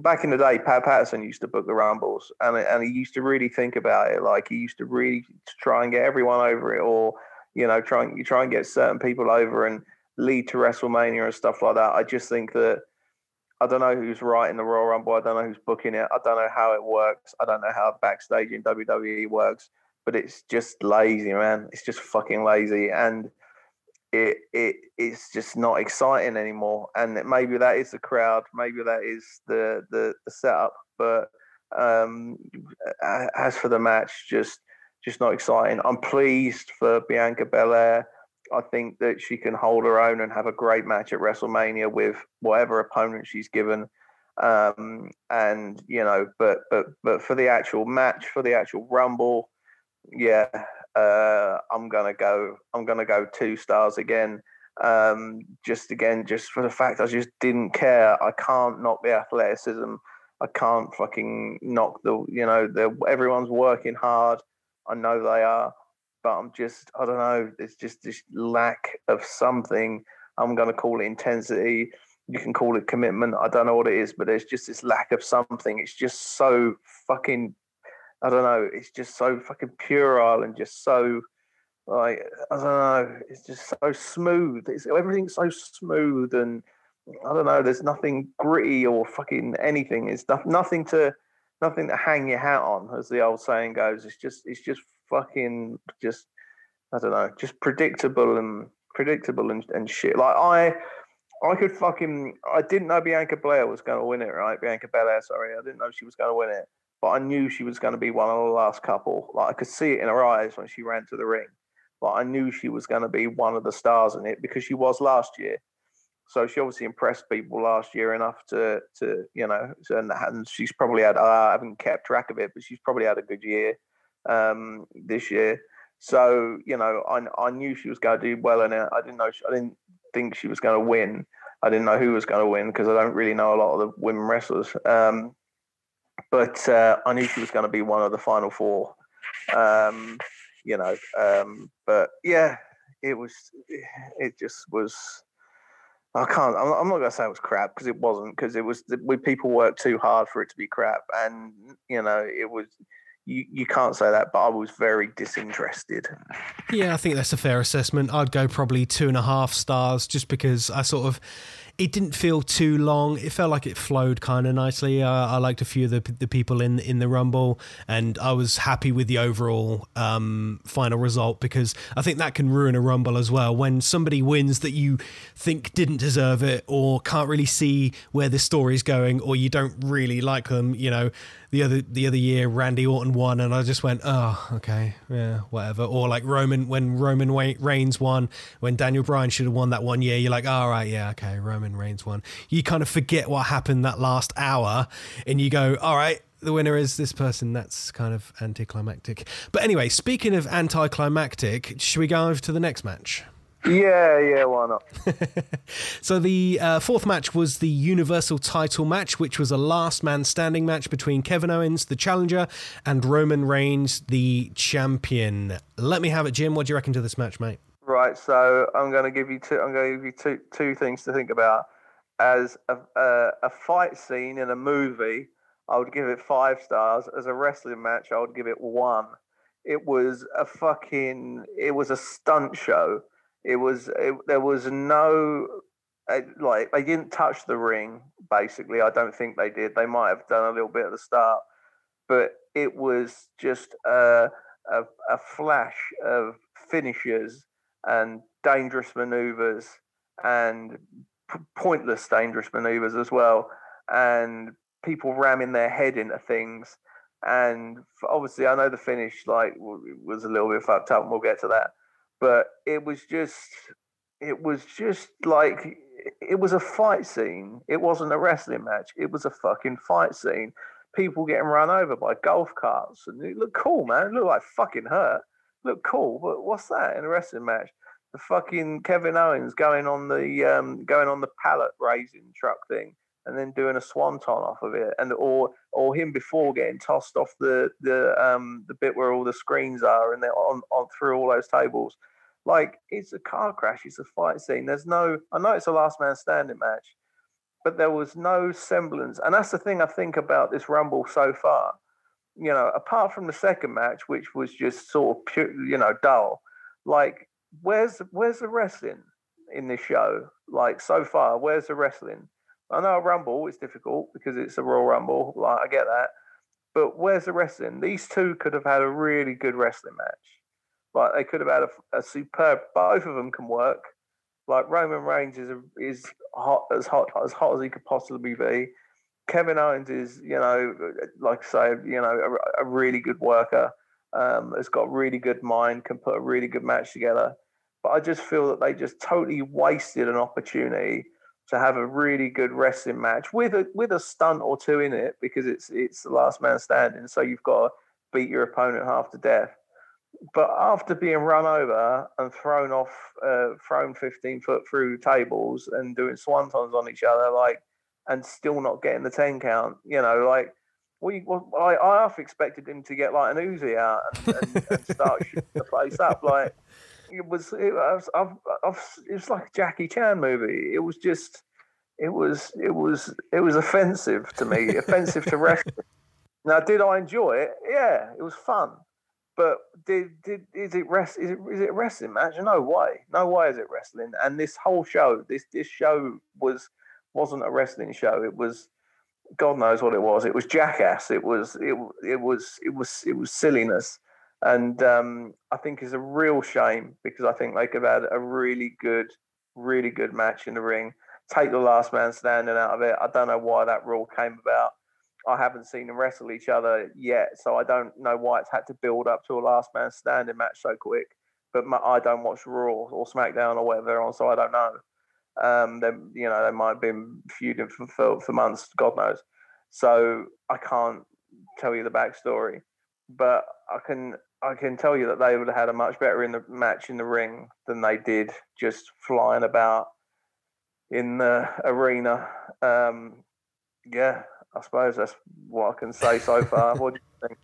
back in the day, Pat Patterson used to book the Rumbles, and and he used to really think about it. Like, he used to really try and get everyone over it, or you know, try and you try and get certain people over and lead to WrestleMania and stuff like that. I just think that I don't know who's writing the Royal Rumble. I don't know who's booking it. I don't know how it works. I don't know how backstage in W W E works. But it's just lazy, man. It's just fucking lazy. And it it it's just not exciting anymore. And maybe that is the crowd, maybe that is the the, the setup, but um, as for the match, just just not exciting. I'm pleased for Bianca Belair. I think that she can hold her own and have a great match at WrestleMania with whatever opponent she's given. Um, and, you know, but but but for the actual match, for the actual Rumble, yeah, uh, I'm gonna go. I'm gonna go two stars again. Um, just again, just for the fact I just didn't care. I can't knock the athleticism. I can't fucking knock the. You know, the everyone's working hard. I know they are, but I'm just. I don't know. It's just this lack of something. I'm gonna call it intensity. You can call it commitment. I don't know what it is, but there's just this lack of something. It's just so fucking, I don't know. It's just so fucking puerile and just so, like, I don't know. It's just so smooth. It's, everything's so smooth and I don't know. There's nothing gritty or fucking anything. It's no, nothing to, nothing to hang your hat on, as the old saying goes. It's just, it's just fucking, just, I don't know, just predictable and predictable and, and shit. Like I. I could fucking... I didn't know Bianca Belair was going to win it, right? Bianca Belair, sorry. I didn't know she was going to win it. But I knew she was going to be one of the last couple. Like, I could see it in her eyes when she ran to the ring. But I knew she was going to be one of the stars in it because she was last year. So she obviously impressed people last year enough to, to you know... And, and she's probably had... I haven't kept track of it, but she's probably had a good year um, this year. So, you know, I, I knew she was going to do well in it. I didn't know... She, I didn't... think she was going to win. I didn't know who was going to win because I don't really know a lot of the women wrestlers. Um, but uh, I knew she was going to be one of the final four. Um, you know, um, but yeah, it was, it just was, I can't, I'm, I'm not going to say it was crap because it wasn't, because it was, we people worked too hard for it to be crap. And, you know, it was, You you can't say that, but I was very disinterested. Yeah, I think that's a fair assessment. I'd go probably two and a half stars just because I sort of, it didn't feel too long. It felt like it flowed kind of nicely. Uh, I liked a few of the, the people in, in the Rumble, and I was happy with the overall um, final result because I think that can ruin a Rumble as well. When somebody wins that you think didn't deserve it or can't really see where the story's going or you don't really like them, you know, The other the other year, Randy Orton won, and I just went, oh, okay, yeah, whatever. Or like Roman, when Roman Reigns won, when Daniel Bryan should have won that one year, you're like, all right, yeah, okay, Roman Reigns won. You kind of forget what happened that last hour, and you go, all right, the winner is this person. That's kind of anticlimactic. But anyway, speaking of anticlimactic, should we go over to the next match? Yeah, yeah, why not? So the uh, fourth match was the Universal title match, which was a last man standing match between Kevin Owens, the challenger, and Roman Reigns, the champion. Let me have it, Jim. What do you reckon to this match, mate? Right, so I'm going to give you two. I'm going to give you two two things to think about. As a, a, a fight scene in a movie, I would give it five stars. As a wrestling match, I would give it one. It was a fucking. It was a stunt show. It was it, there was no uh, like they didn't touch the ring. Basically, I don't think they did. They might have done a little bit at the start, but it was just a a, a flash of finishers and dangerous maneuvers and p- pointless dangerous maneuvers as well, and people ramming their head into things. And obviously, I know the finish like w- was a little bit fucked up, and we'll get to that. But it was just, it was just like, it was a fight scene. It wasn't a wrestling match. It was a fucking fight scene. People getting run over by golf carts. And it looked cool, man. It looked like fucking hurt. It looked cool, but what's that in a wrestling match? The fucking Kevin Owens going on the um, going on the pallet raising truck thing and then doing a swanton off of it. And or or him before getting tossed off the the um the bit where all the screens are and they're on, on through all those tables. Like, it's a car crash, it's a fight scene. There's no, I know it's a last man standing match, but there was no semblance. And that's the thing I think about this Rumble so far. You know, apart from the second match, which was just sort of pure, you know, dull. Like, where's where's the wrestling in this show? Like, so far, where's the wrestling? I know a Rumble is difficult because it's a Royal Rumble. Like, I get that. But where's the wrestling? These two could have had a really good wrestling match. Like, they could have had a, a superb... Both of them can work. Like, Roman Reigns is a, is hot as hot as hot as he could possibly be. Kevin Owens is, you know, like I say, you know, a, a really good worker. Um, has got a really good mind, can put a really good match together. But I just feel that they just totally wasted an opportunity to have a really good wrestling match with a with a stunt or two in it, because it's it's the last man standing, so you've got to beat your opponent half to death. But after being run over and thrown off, uh, thrown fifteen foot through tables and doing swantons on each other, like, and still not getting the ten count, you know, like, we, well, I, I half expected him to get like an Uzi out and, and, and start shooting the place up. Like, it was, it was, I've, I've, it was like a Jackie Chan movie. It was just, it was, it was, it was offensive to me, offensive to wrestling. Now, did I enjoy it? Yeah, it was fun. But did did is it rest is it is it wrestling match? No way, no way is it wrestling. And this whole show, this this show was wasn't a wrestling show. It was, God knows what it was. It was jackass. It was it it was it was it was silliness. And um, I think it's a real shame, because I think they could have had a really good, really good match in the ring. Take the last man standing out of it. I don't know why that rule came about. I haven't seen them wrestle each other yet, so I don't know why it's had to build up to a last man standing match so quick. But my, I don't watch Raw or SmackDown or whatever on, so I don't know. Um, they, you know, they might have been feuding for, for, for months, God knows. So I can't tell you the backstory, but I can I can tell you that they would have had a much better in the match in the ring than they did just flying about in the arena. Um, yeah. I suppose that's what I can say so far. What do you think?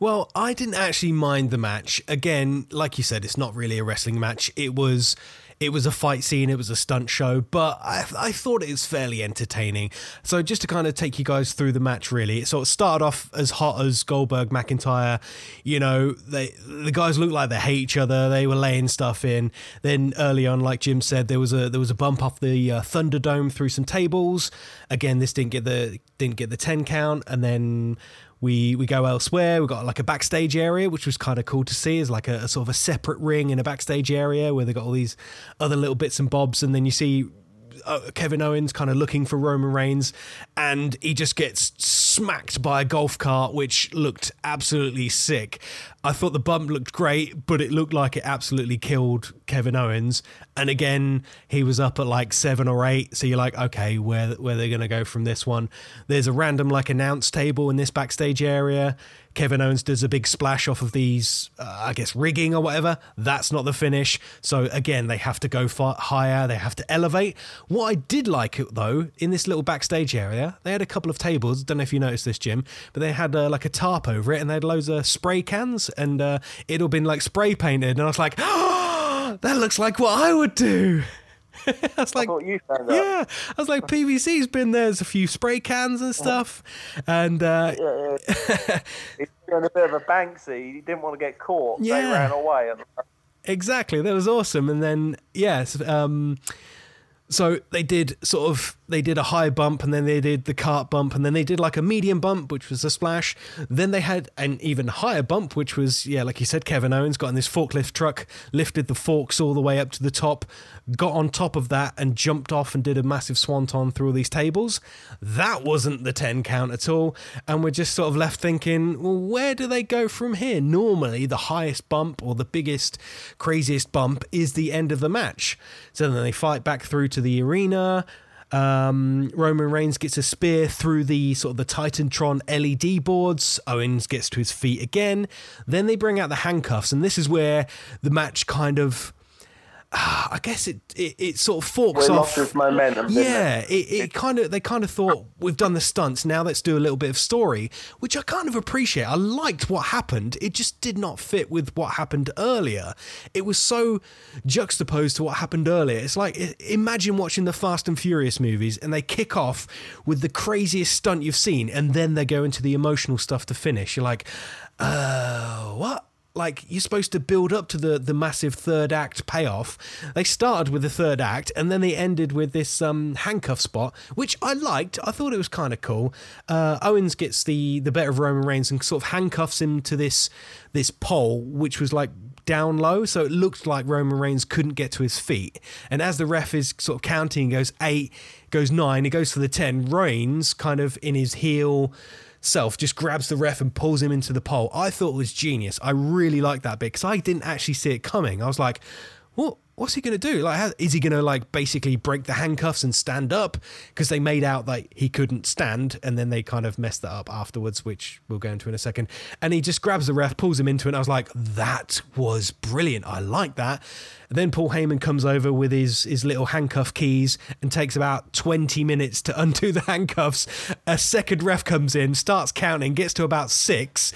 Well, I didn't actually mind the match. Again, like you said, it's not really a wrestling match. It was, it was a fight scene. It was a stunt show, but I, I thought it was fairly entertaining. So just to kind of take you guys through the match, really, it sort of started off as hot as Goldberg, McIntyre. You know, they the guys looked like they hate each other. They were laying stuff in. Then early on, like Jim said, there was a there was a bump off the uh, Thunderdome through some tables. Again, this didn't get the didn't get the ten count, and then we we go elsewhere. We've got like a backstage area, which was kind of cool to see, is like a, a sort of a separate ring in a backstage area where they got all these other little bits and bobs. And then you see uh, Kevin Owens kind of looking for Roman Reigns, and he just gets smacked by a golf cart, which looked absolutely sick. I thought the bump looked great, but it looked like it absolutely killed Kevin Owens. And again, he was up at like seven or eight. So you're like, okay, where where they're going to go from this one? There's a random like announce table in this backstage area. Kevin Owens does a big splash off of these, uh, I guess, rigging or whatever. That's not the finish. So again, they have to go far higher. They have to elevate. What I did like, though, in this little backstage area, they had a couple of tables. Don't know if you noticed this, Jim, but they had uh, like a tarp over it, and they had loads of spray cans. And uh, it all been like spray painted, and I was like, "Oh, that looks like what I would do." I was like, I you "Yeah," up. I was like, "P V C's been there. There's a few spray cans and stuff." And uh, yeah, yeah. He's doing a bit of a Banksy. He didn't want to get caught. Yeah. They ran away. Exactly, that was awesome. And then yes. Um, So they did sort of, they did a high bump, and then they did the cart bump, and then they did like a medium bump, which was a splash. Then they had an even higher bump, which was, yeah, like you said, Kevin Owens got in this forklift truck, lifted the forks all the way up to the top, got on top of that and jumped off and did a massive swanton through all these tables. That wasn't the ten count at all. And we're just sort of left thinking, well, where do they go from here? Normally the highest bump or the biggest, craziest bump is the end of the match. So then they fight back through to the arena. um, Roman Reigns gets a spear through the sort of the Titantron L E D boards. Owens gets to his feet again. Then they bring out the handcuffs, and this is where the match kind of, uh, I guess it it, it sort of forks off. Lost momentum, yeah, it, it, it kind of they kind of thought, we've done the stunts, now let's do a little bit of story, which I kind of appreciate. I liked what happened. It just did not fit with what happened earlier. It was so juxtaposed to what happened earlier. It's like, imagine watching the Fast and Furious movies, and they kick off with the craziest stunt you've seen, and then they go into the emotional stuff to finish. You're like, uh, what? like, you're supposed to build up to the, the massive third act payoff. They started with the third act, and then they ended with this um, handcuff spot, which I liked. I thought it was kind of cool. Uh, Owens gets the, the better of Roman Reigns and sort of handcuffs him to this this pole, which was like down low, so it looked like Roman Reigns couldn't get to his feet. And as the ref is sort of counting, goes eight, goes nine, it goes to the ten, Reigns kind of in his heel self just grabs the ref and pulls him into the pole. I thought it was genius. I really liked that bit because I didn't actually see it coming. I was like, what? What's he going to do? Like, how, is he going to like basically break the handcuffs and stand up? Because they made out like he couldn't stand, and then they kind of messed that up afterwards, which we'll go into in a second. And he just grabs the ref, pulls him into it, and I was like, that was brilliant. I like that. And then Paul Heyman comes over with his, his little handcuff keys and takes about twenty minutes to undo the handcuffs. A second ref comes in, starts counting, gets to about six,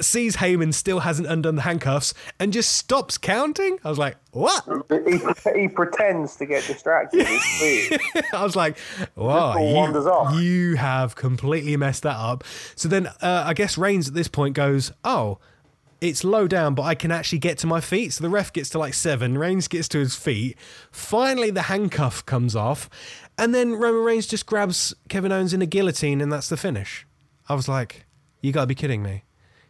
sees Heyman still hasn't undone the handcuffs, and just stops counting. I was like, what? He, he pretends to get distracted. I was like, wow, you, you have completely messed that up. So then uh, I guess Reigns at this point goes, oh, it's low down, but I can actually get to my feet. So the ref gets to like seven, Reigns gets to his feet. Finally, the handcuff comes off. And then Roman Reigns just grabs Kevin Owens in a guillotine, and that's the finish. I was like, you got to be kidding me.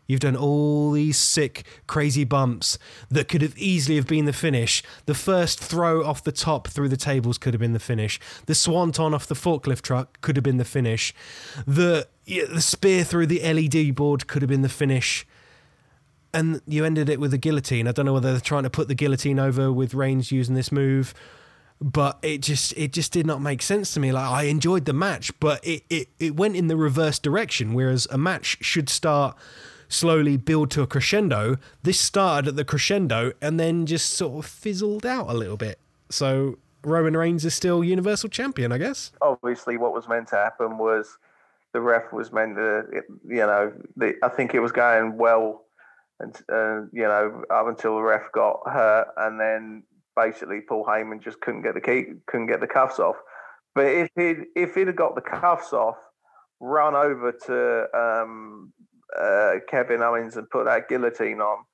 You've done all these sick, crazy bumps that could have easily have been the finish. The first throw off the top through the tables could have been the finish. The swanton off the forklift truck could have been the finish. The, the spear through the L E D board could have been the finish. And you ended it with a guillotine. I don't know whether they're trying to put the guillotine over with Reigns using this move, but it just it just did not make sense to me. Like, I enjoyed the match, but it, it, it went in the reverse direction, whereas a match should start slowly, build to a crescendo. This started at the crescendo and then just sort of fizzled out a little bit. So Roman Reigns is still Universal Champion, I guess. Obviously, what was meant to happen was the ref was meant to, you know, the, I think it was going well, and uh, you know, up until the ref got hurt, and then basically Paul Heyman just couldn't get the key, couldn't get the cuffs off. But if he'd if he'd have got the cuffs off, run over to um, uh, Kevin Owens and put that guillotine on,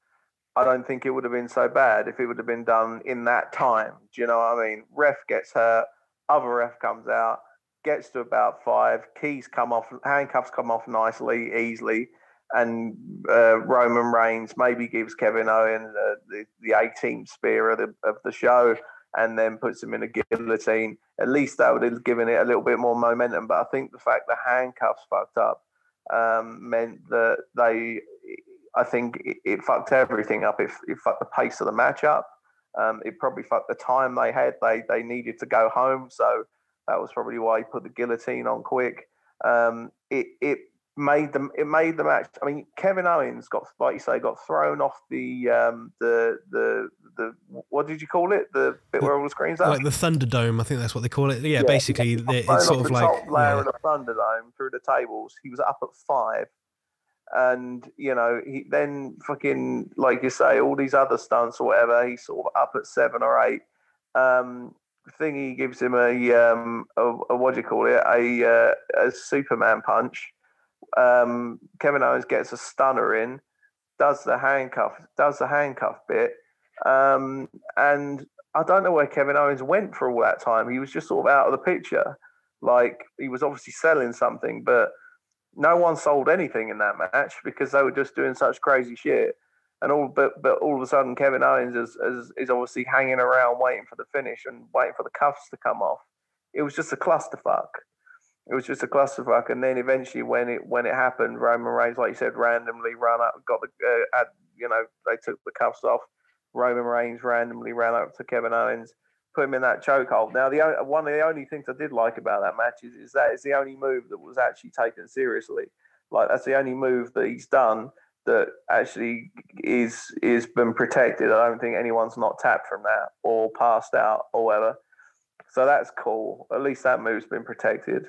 I don't think it would have been so bad if it would have been done in that time. Do you know what I mean? Ref gets hurt, other ref comes out, gets to about five, keys come off, handcuffs come off nicely, easily. And uh, Roman Reigns maybe gives Kevin Owens uh, the, the eighteenth spear of the, of the show, and then puts him in a guillotine. At least that would have given it a little bit more momentum. But I think the fact the handcuffs fucked up um, meant that they, I think it, it fucked everything up. It, it fucked the pace of the match up. Um, it probably fucked the time they had. They they needed to go home, so that was probably why he put the guillotine on quick. Um, it it. Made them. It made the match. I mean, Kevin Owens got, like you say, got thrown off the um, the the the. What did you call it? The bit the, where all the screens are. Like the Thunderdome, I think that's what they call it. Yeah, yeah, basically, yeah, it's off sort of the like top layer yeah. of the Thunderdome through the tables. He was up at five, and you know, he then fucking, like you say, all these other stunts or whatever. He's sort of up at seven or eight. Um, thingy gives him a um a, a what do you call it? A uh, a Superman punch. Um, Kevin Owens gets a stunner in, does the handcuff, does the handcuff bit, um, and I don't know where Kevin Owens went for all that time. He was just sort of out of the picture. Like, he was obviously selling something, but no one sold anything in that match because they were just doing such crazy shit. And all, but but all of a sudden, Kevin Owens is is, is obviously hanging around waiting for the finish and waiting for the cuffs to come off. It was just a clusterfuck. It was just a clusterfuck, and then eventually, when it when it happened, Roman Reigns, like you said, randomly ran up, got the, uh, had, you know, they took the cuffs off. Roman Reigns randomly ran up to Kevin Owens, put him in that chokehold. Now, the only, one of the only things I did like about that match is, is that it's the only move that was actually taken seriously. Like, that's the only move that he's done that actually is is been protected. I don't think anyone's not tapped from that or passed out or whatever. So that's cool. At least that move's been protected.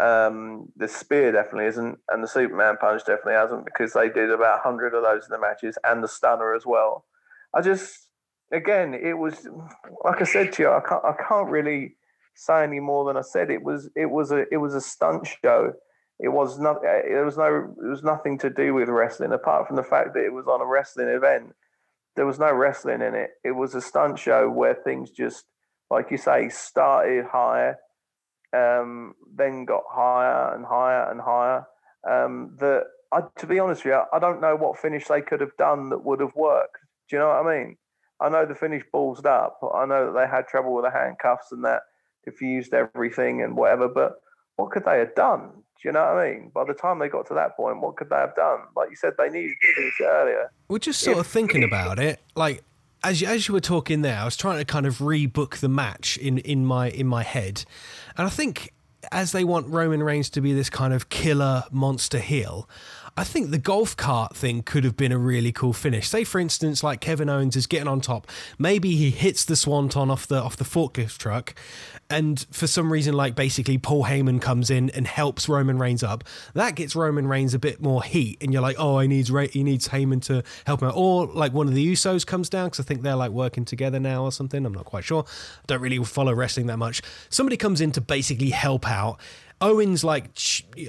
Um, the spear definitely isn't, and the Superman punch definitely hasn't, because they did about a hundred of those in the matches, and the stunner as well. I just, again, it was like I said to you, I can't, I can't really say any more than I said. It was, it was a, it was a stunt show. It was not. There was no. It was nothing to do with wrestling, apart from the fact that it was on a wrestling event. There was no wrestling in it. It was a stunt show where things just, like you say, started higher, um, then got higher and higher and higher. Um, that I, to be honest with you, I don't know what finish they could have done that would have worked. Do you know what I mean? I know the finish ballsed up. I know that they had trouble with the handcuffs and that diffused everything and whatever. But what could they have done? Do you know what I mean? By the time they got to that point, what could they have done? Like you said, they needed to finish it earlier. We're just sort if- of thinking about it, like as you, as you were talking there, I was trying to kind of rebook the match in in my in my head, and I think as they want Roman Reigns to be this kind of killer monster heel, I think the golf cart thing could have been a really cool finish. Say, for instance, like Kevin Owens is getting on top. Maybe he hits the swanton off the off the forklift truck, and for some reason, like basically Paul Heyman comes in and helps Roman Reigns up. That gets Roman Reigns a bit more heat, and you're like, oh, he needs he needs Heyman to help him out. Or like one of the Usos comes down, because I think they're like working together now or something. I'm not quite sure. I don't really follow wrestling that much. Somebody comes in to basically help out. Owens, like,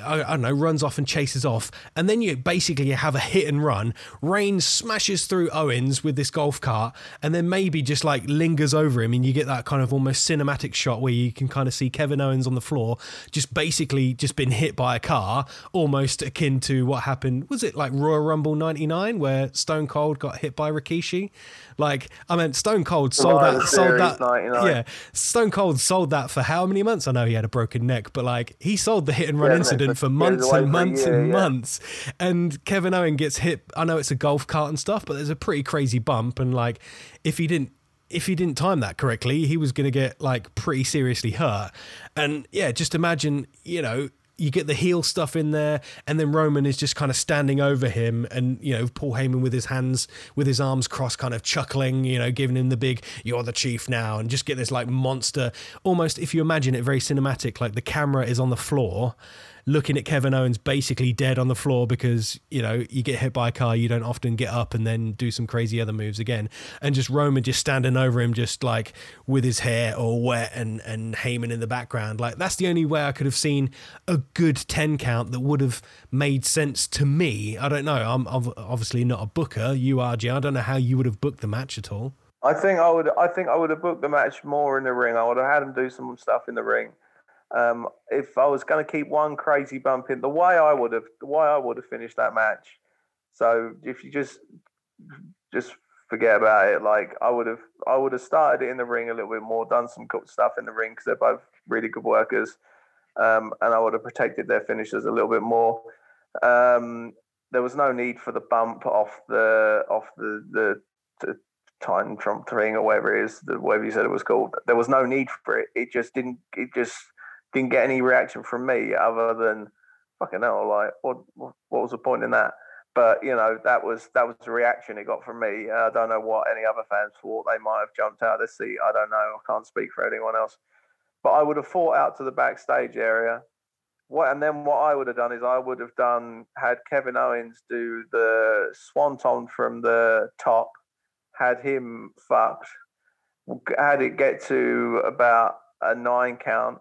I don't know, runs off and chases off. And then you basically have a hit and run. Reigns smashes through Owens with this golf cart and then maybe just, like, lingers over him. And you get that kind of almost cinematic shot where you can kind of see Kevin Owens on the floor just basically just been hit by a car, almost akin to what happened. Was it, like, Royal Rumble ninety-nine where Stone Cold got hit by Rikishi? Like, I mean, Stone Cold sold that, sold that, yeah, Stone Cold sold that for how many months? I know he had a broken neck, but, like, he sold the hit and run yeah, incident no, for months and months year, and yeah. months. And Kevin Owens gets hit. I know it's a golf cart and stuff, but there's a pretty crazy bump. And like, if he didn't, if he didn't time that correctly, he was going to get like pretty seriously hurt. And yeah, just imagine, you know, you get the heel stuff in there, and then Roman is just kind of standing over him, and you know, Paul Heyman with his hands, with his arms crossed, kind of chuckling, you know, giving him the big "you're the chief now," and just get this like monster, almost, if you imagine it, very cinematic. Like the camera is on the floor, looking at Kevin Owens basically dead on the floor because, you know, you get hit by a car, you don't often get up and then do some crazy other moves again. And just Roman just standing over him, just like with his hair all wet and, and Heyman in the background. Like that's the only way I could have seen a good ten count that would have made sense to me. I don't know. I'm obviously not a booker. You are, G. I don't know how you would have booked the match at all. I think I would. I think I would have booked the match more in the ring. I would have had him do some stuff in the ring. Um, if I was going to keep one crazy bump in, the way I would have, the way I would have finished that match. So if you just, just forget about it. Like I would have, I would have started it in the ring a little bit more, done some cool stuff in the ring because they're both really good workers. Um, and I would have protected their finishers a little bit more. Um, there was no need for the bump off the, off the, the, the time Trump thing or whatever it is, the, whatever you said it was called. There was no need for it. It just didn't, it just, didn't get any reaction from me other than fucking hell, like what, what was the point in that? But you know, that was that was the reaction it got from me. I don't know what any other fans thought. They might have jumped out of their seat. I don't know. I can't speak for anyone else. But I would have fought out to the backstage area. What and then what I would have done is I would have done had Kevin Owens do the swanton from the top, had him fucked, had it get to about a nine count.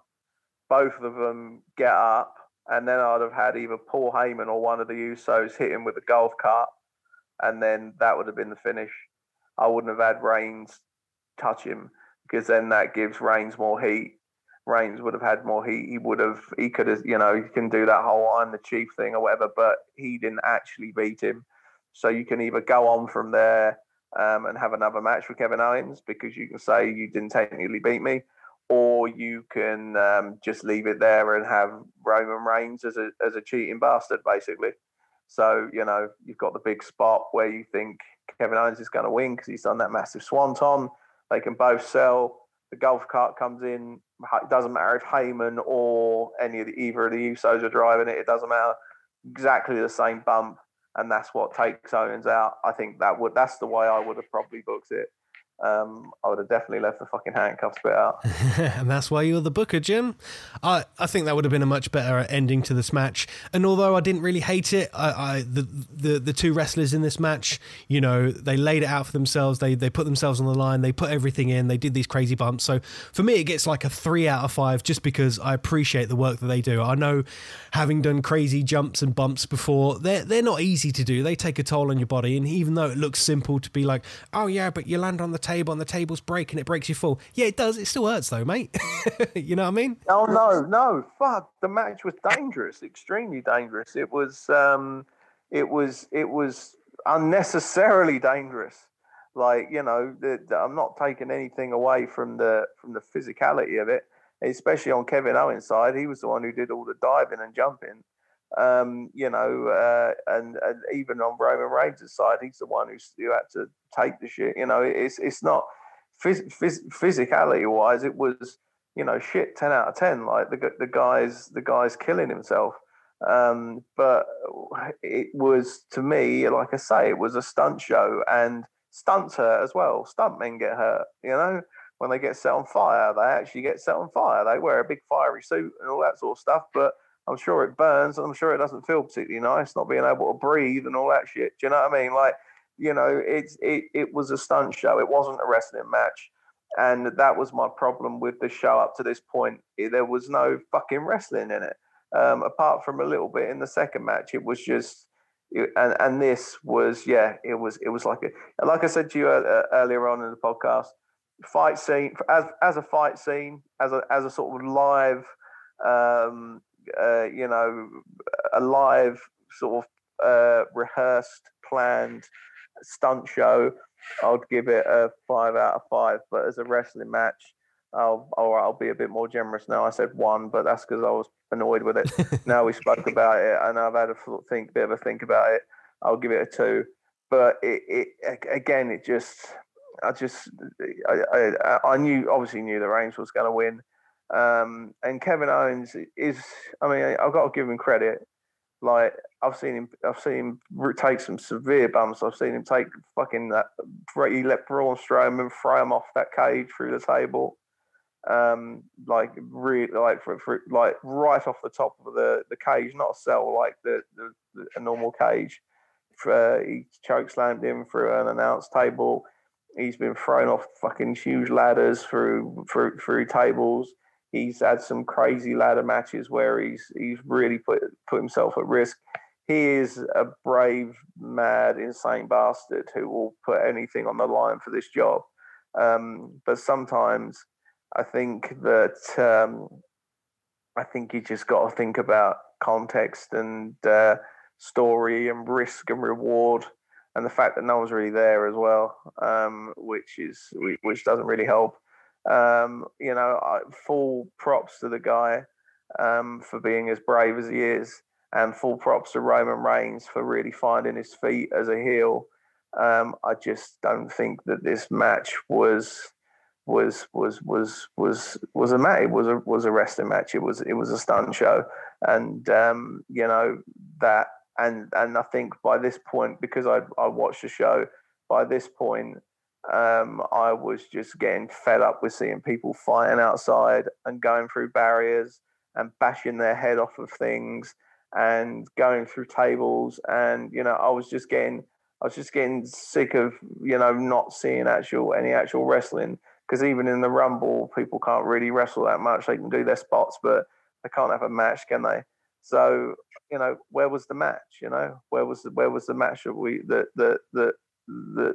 Both of them get up, and then I'd have had either Paul Heyman or one of the Usos hit him with a golf cart, and then that would have been the finish. I wouldn't have had Reigns touch him because then that gives Reigns more heat. Reigns would have had more heat. He would have, he could have, you know, you can do that whole "I'm the chief" thing or whatever, but he didn't actually beat him. So you can either go on from there um, and have another match with Kevin Owens because you can say you didn't technically beat me. Or you can um, just leave it there and have Roman Reigns as a as a cheating bastard, basically. So, you know, you've got the big spot where you think Kevin Owens is going to win because he's done that massive swanton. They can both sell. The golf cart comes in. It doesn't matter if Heyman or any of the, either of the Usos are driving it. It doesn't matter. Exactly the same bump, and that's what takes Owens out. I think that would that's the way I would have probably booked it. Um, I would have definitely left the fucking handcuffs bit out. And that's why you're the booker, Jim. I, I think that would have been a much better ending to this match. And although I didn't really hate it, I, I the, the the two wrestlers in this match, you know, they laid it out for themselves. They they put themselves on the line. They put everything in. They did these crazy bumps. So for me, it gets like a three out of five just because I appreciate the work that they do. I know, having done crazy jumps and bumps before, they're, they're not easy to do. They take a toll on your body. And even though it looks simple to be like, oh, yeah, but you land on the table. table and the table's break and it breaks you full. Yeah, it does. It still hurts though, mate. You know what I mean? Oh, no, no. Fuck. The match was dangerous, extremely dangerous. It was, um, it was, it was unnecessarily dangerous. Like, you know, the, the, I'm not taking anything away from the, from the physicality of it, especially on Kevin Owens' side. He was the one who did all the diving and jumping, um, you know, uh, and, and even on Roman Reigns' side, he's the one who, who had to take the shit. You know, it's it's not phys- phys- physicality wise. It was, you know, shit ten out of ten. Like the the guy's the guy's killing himself. Um, but it was, to me, like I say, it was a stunt show, and stunts hurt as well. Stuntmen get hurt. You know, when they get set on fire, they actually get set on fire. They wear a big fiery suit and all that sort of stuff, but I'm sure it burns. I'm sure it doesn't feel particularly nice, not being able to breathe and all that shit. Do you know what I mean? Like, you know, it's it it was a stunt show. It wasn't a wrestling match, and that was my problem with the show up to this point. There was no fucking wrestling in it, um, apart from a little bit in the second match. It was just, and and this was yeah, it was it was like a like I said to you earlier on in the podcast, fight scene as as a fight scene as a as a sort of live. Um, Uh, you know, a live sort of uh, rehearsed, planned stunt show, I'd give it a five out of five. But as a wrestling match, I'll, I'll, I'll be a bit more generous now. I said one, but that's because I was annoyed with it. Now we spoke about it, and I've had a think, bit of a think about it. I'll give it a two. But it, it again, it just, I just, I, I, I knew, obviously knew that Reigns was going to win. Um, and Kevin Owens is, I mean, I've got to give him credit. Like, I've seen him, I've seen him take some severe bumps. I've seen him take fucking that, he let Braun Strowman throw him off that cage through the table. Um, like, re, like, for, for, like right off the top of the, the cage, not a cell, like the, the, the a normal cage. Uh, he chokeslammed him through an announce table. He's been thrown off fucking huge ladders through, through, through tables. He's had some crazy ladder matches where he's he's really put put himself at risk. He is a brave, mad, insane bastard who will put anything on the line for this job. Um, but sometimes I think that um, I think you just got to think about context and uh, story and risk and reward, and the fact that no one's really there as well, um, which is which doesn't really help. Um, you know, I, full props to the guy um, for being as brave as he is, and full props to Roman Reigns for really finding his feet as a heel. Um, I just don't think that this match was was was was was was a match. It was a was a wrestling match. It was it was a stunt show, and um, you know that. And and I think by this point, because I I watched the show, by this point. Um, I was just getting fed up with seeing people fighting outside and going through barriers and bashing their head off of things and going through tables. And, you know, I was just getting, I was just getting sick of, you know, not seeing actual, any actual wrestling. Because even in the Rumble, people can't really wrestle that much. They can do their spots, but they can't have a match, can they? So, you know, where was the match? You know, where was the, where was the match that we, that, that, that, The,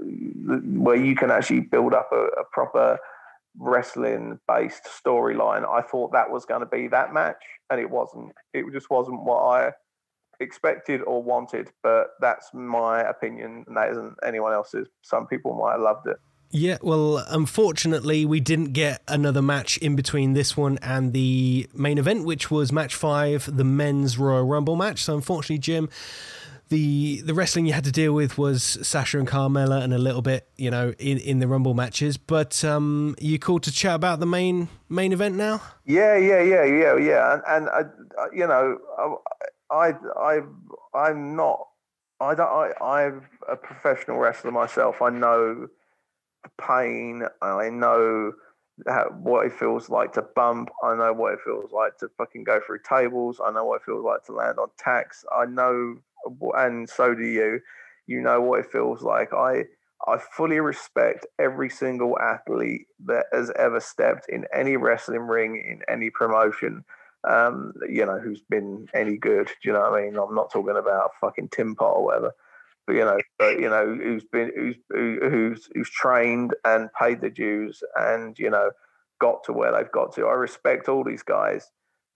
the, where you can actually build up a, a proper wrestling-based storyline. I thought that was going to be that match, and it wasn't. It just wasn't what I expected or wanted, but that's my opinion, and that isn't anyone else's. Some people might have loved it. Yeah, well, unfortunately, we didn't get another match in between this one and the main event, which was match five, the men's Royal Rumble match. So, unfortunately, Jim... The the wrestling you had to deal with was Sasha and Carmella and a little bit, you know, in, in the Rumble matches. But um, you called to chat about the main main event now? Yeah, yeah, yeah, yeah, yeah. And, and I, I, you know, I, I, I, I'm not, I don't, I, I'm a professional wrestler myself. I know pain. I know how, what it feels like to bump. I know what it feels like to fucking go through tables. I know what it feels like to land on tacks. I know, and so do you. You know what it feels like. I I fully respect every single athlete that has ever stepped in any wrestling ring, in any promotion, um, you know, who's been any good. Do you know what I mean? I'm not talking about fucking Tim Pot or whatever. But, you know, but, you know, who's been, who's, who's, who's trained and paid the dues and, you know, got to where they've got to. I respect all these guys.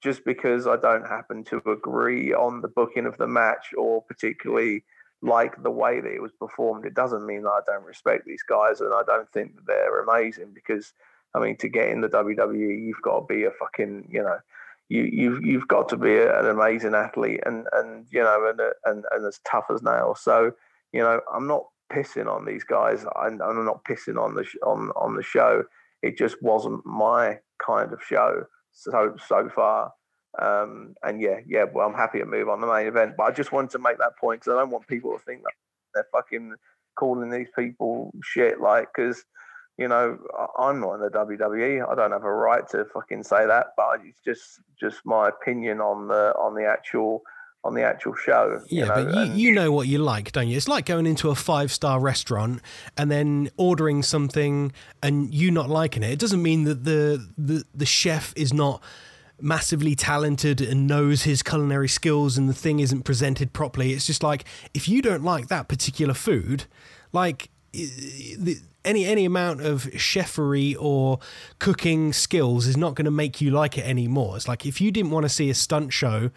Just because I don't happen to agree on the booking of the match or particularly like the way that it was performed, it doesn't mean that I don't respect these guys and I don't think that they're amazing. Because, I mean, to get in the W W E, you've got to be a fucking, you know, You, you've you've got to be an amazing athlete and, and you know and, and and as tough as nails. So you know I'm not pissing on these guys. I'm, I'm not pissing on the sh- on on the show. It just wasn't my kind of show so so far. Um, and yeah, yeah. Well, I'm happy to move on the main event, but I just wanted to make that point because I don't want people to think that they're fucking calling these people shit. Like because. You know, I'm not in the W W E. I don't have a right to fucking say that, but it's just just my opinion on the on the actual on the actual show. Yeah, you know, but you, and- you know what you like, don't you? It's like going into a five-star restaurant and then ordering something and you not liking it. It doesn't mean that the the, the chef is not massively talented and knows his culinary skills and the thing isn't presented properly. It's just like if you don't like that particular food, like the Any any amount of cheffery or cooking skills is not going to make you like it anymore. It's like if you didn't want to see a stunt show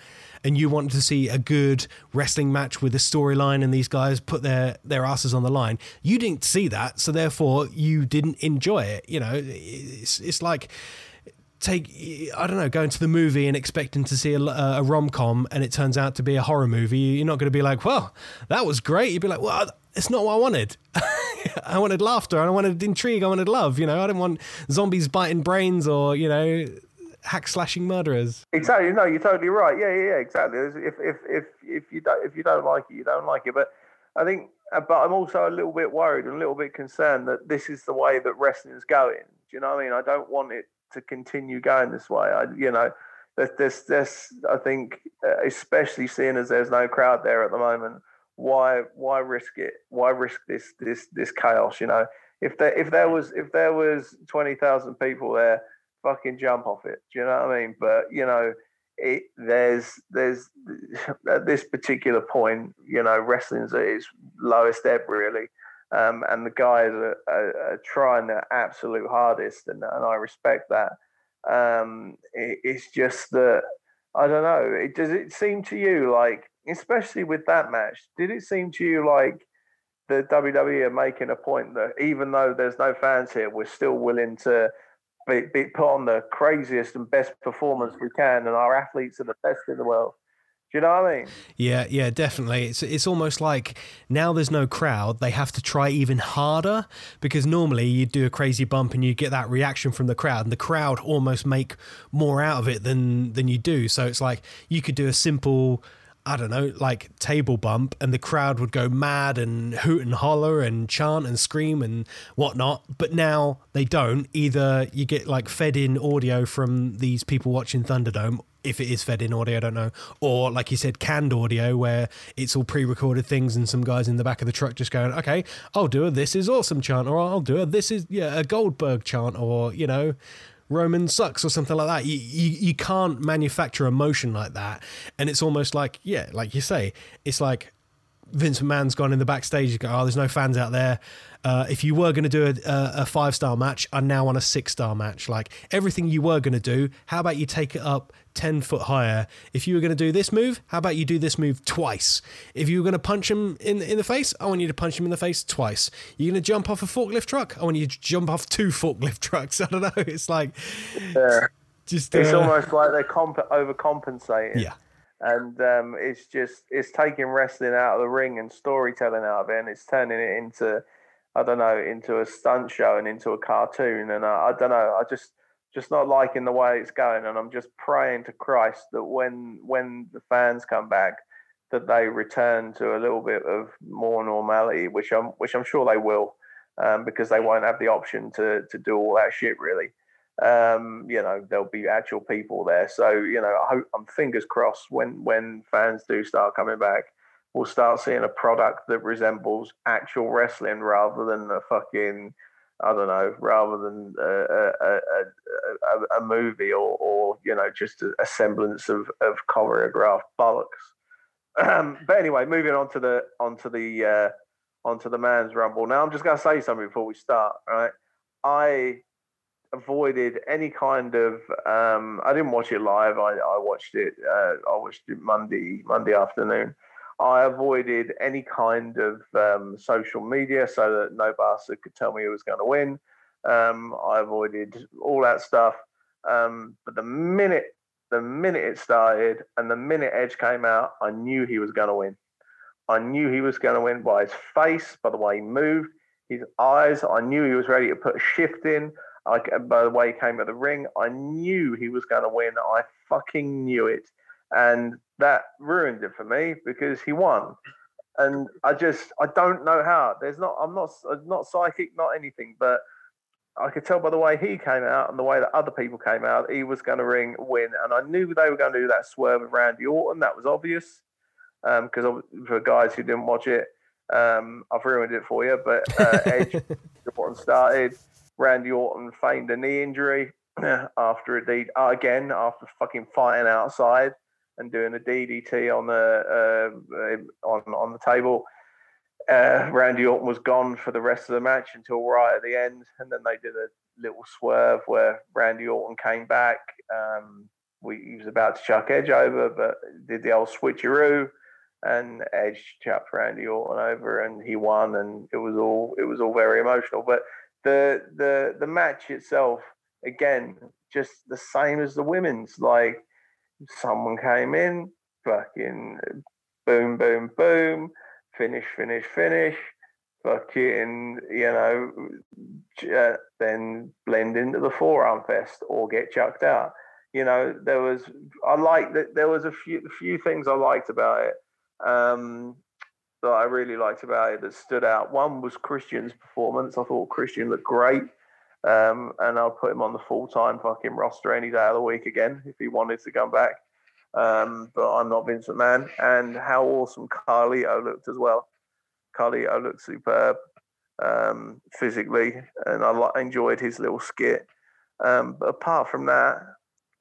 and you wanted to see a good wrestling match with a storyline and these guys put their, their asses on the line, you didn't see that, so therefore you didn't enjoy it. You know, it's it's like... take I don't know going to the movie and expecting to see a, a rom-com and it turns out to be a horror movie. You're not going to be like, well, that was great. You'd be like, well, it's not what I wanted. I wanted laughter, I wanted intrigue, I wanted love. You know, I didn't want zombies biting brains or, you know, hack slashing murderers. Exactly. No, you're totally right. Yeah, yeah, yeah, exactly. If if if if you don't if you don't like it, you don't like it. But I think, but I'm also a little bit worried and a little bit concerned that this is the way that wrestling is going. Do you know what I mean? I don't want it to continue going this way. I, you know, this, this, I think, especially seeing as there's no crowd there at the moment, why, why risk it? Why risk this, this, this chaos? You know, if there, if there was, if there was twenty thousand people there, fucking jump off it. Do you know what I mean? But you know, it, there's, there's at this particular point, you know, wrestling's at its lowest ebb really. Um, and the guys are, are, are trying their absolute hardest, and, and I respect that. Um, it, it's just that, I don't know, it, does it seem to you like, especially with that match, did it seem to you like the W W E are making a point that even though there's no fans here, we're still willing to be, be put on the craziest and best performance we can, and our athletes are the best in the world? You know what I mean? Yeah, yeah, definitely. It's it's almost like now there's no crowd, they have to try even harder because normally you do a crazy bump and you get that reaction from the crowd, and the crowd almost make more out of it than than you do. So it's like you could do a simple, I don't know, like table bump and the crowd would go mad and hoot and holler and chant and scream and whatnot. But now they don't. Either you get like fed in audio from these people watching Thunderdome, if it is fed in audio, I don't know. Or like you said, canned audio where it's all pre-recorded things and some guys in the back of the truck just going, okay, I'll do a this is awesome chant, or I'll do a this is yeah a Goldberg chant, or, you know, Roman sucks or something like that. You, you you can't manufacture emotion like that. And it's almost like, yeah, like you say, it's like Vince McMahon's gone in the backstage, you go, oh, there's no fans out there. Uh, if you were going to do a, a, a five-star match, I'm now on a six-star match. Like, everything you were going to do, how about you take it up ten foot higher? If you were going to do this move, how about you do this move twice? If you were going to punch him in, in the face, I want you to punch him in the face twice. You're going to jump off a forklift truck? I want you to jump off two forklift trucks. I don't know. It's like... Yeah. Just, it's uh, almost like they're comp- overcompensating. Yeah. And um, it's just, it's taking wrestling out of the ring and storytelling out of it, and it's turning it into, I don't know, into a stunt show and into a cartoon. And I, I don't know, I just, just not liking the way it's going. And I'm just praying to Christ that when, when the fans come back, that they return to a little bit of more normality, which I'm, which I'm sure they will. um, because they won't have the option to to do all that shit, really. Um, you know, there'll be actual people there. So, you know, I hope, I'm fingers crossed, when, when fans do start coming back, we'll start seeing a product that resembles actual wrestling rather than a fucking, I don't know, rather than a, a, a, a movie or, or, you know, just a semblance of, of choreographed bollocks. Um, but anyway, moving on to the, onto the, uh, onto the man's rumble. Now, I'm just going to say something before we start, right? I avoided any kind of, um, I didn't watch it live. I, I watched it, uh, I watched it Monday, Monday afternoon. I avoided any kind of um, social media so that no bastard could tell me who was going to win. Um, I avoided all that stuff. Um, but the minute, the minute it started and the minute Edge came out, I knew he was going to win. I knew he was going to win by his face, by the way he moved, his eyes. I knew he was ready to put a shift in. I, by the way he came at the ring, I knew he was going to win. I fucking knew it. And that ruined it for me because he won. And I just, I don't know how. There's not, I'm not, not psychic, not anything, but I could tell by the way he came out and the way that other people came out, he was going to ring win. And I knew they were going to do that swerve of Randy Orton. That was obvious. Um, because for guys who didn't watch it, um, I've ruined it for you, but uh, Edge Orton started. Randy Orton feigned a knee injury after a D, uh, again, after fucking fighting outside and doing a D D T on the uh, on on the table. Uh, Randy Orton was gone for the rest of the match until right at the end, and then they did a little swerve where Randy Orton came back. Um, we, he was about to chuck Edge over, but did the old switcheroo, and Edge chucked Randy Orton over, and he won. And it was all it was all very emotional. But the the the match itself, again, just the same as the women's, like. Someone came in, fucking boom, boom, boom, finish, finish, finish, fucking, you know, uh, then blend into the forearm fest or get chucked out. You know, there was, I liked that there was a few few things I liked about it, um, that I really liked about it that stood out. One was Christian's performance. I thought Christian looked great. Um, and I'll put him on the full-time fucking roster any day of the week again if he wanted to come back. Um, but I'm not Vincent Mann. And how awesome Carlito looked as well. Carlito looked superb um, physically, and I lo- enjoyed his little skit. Um, but apart from that,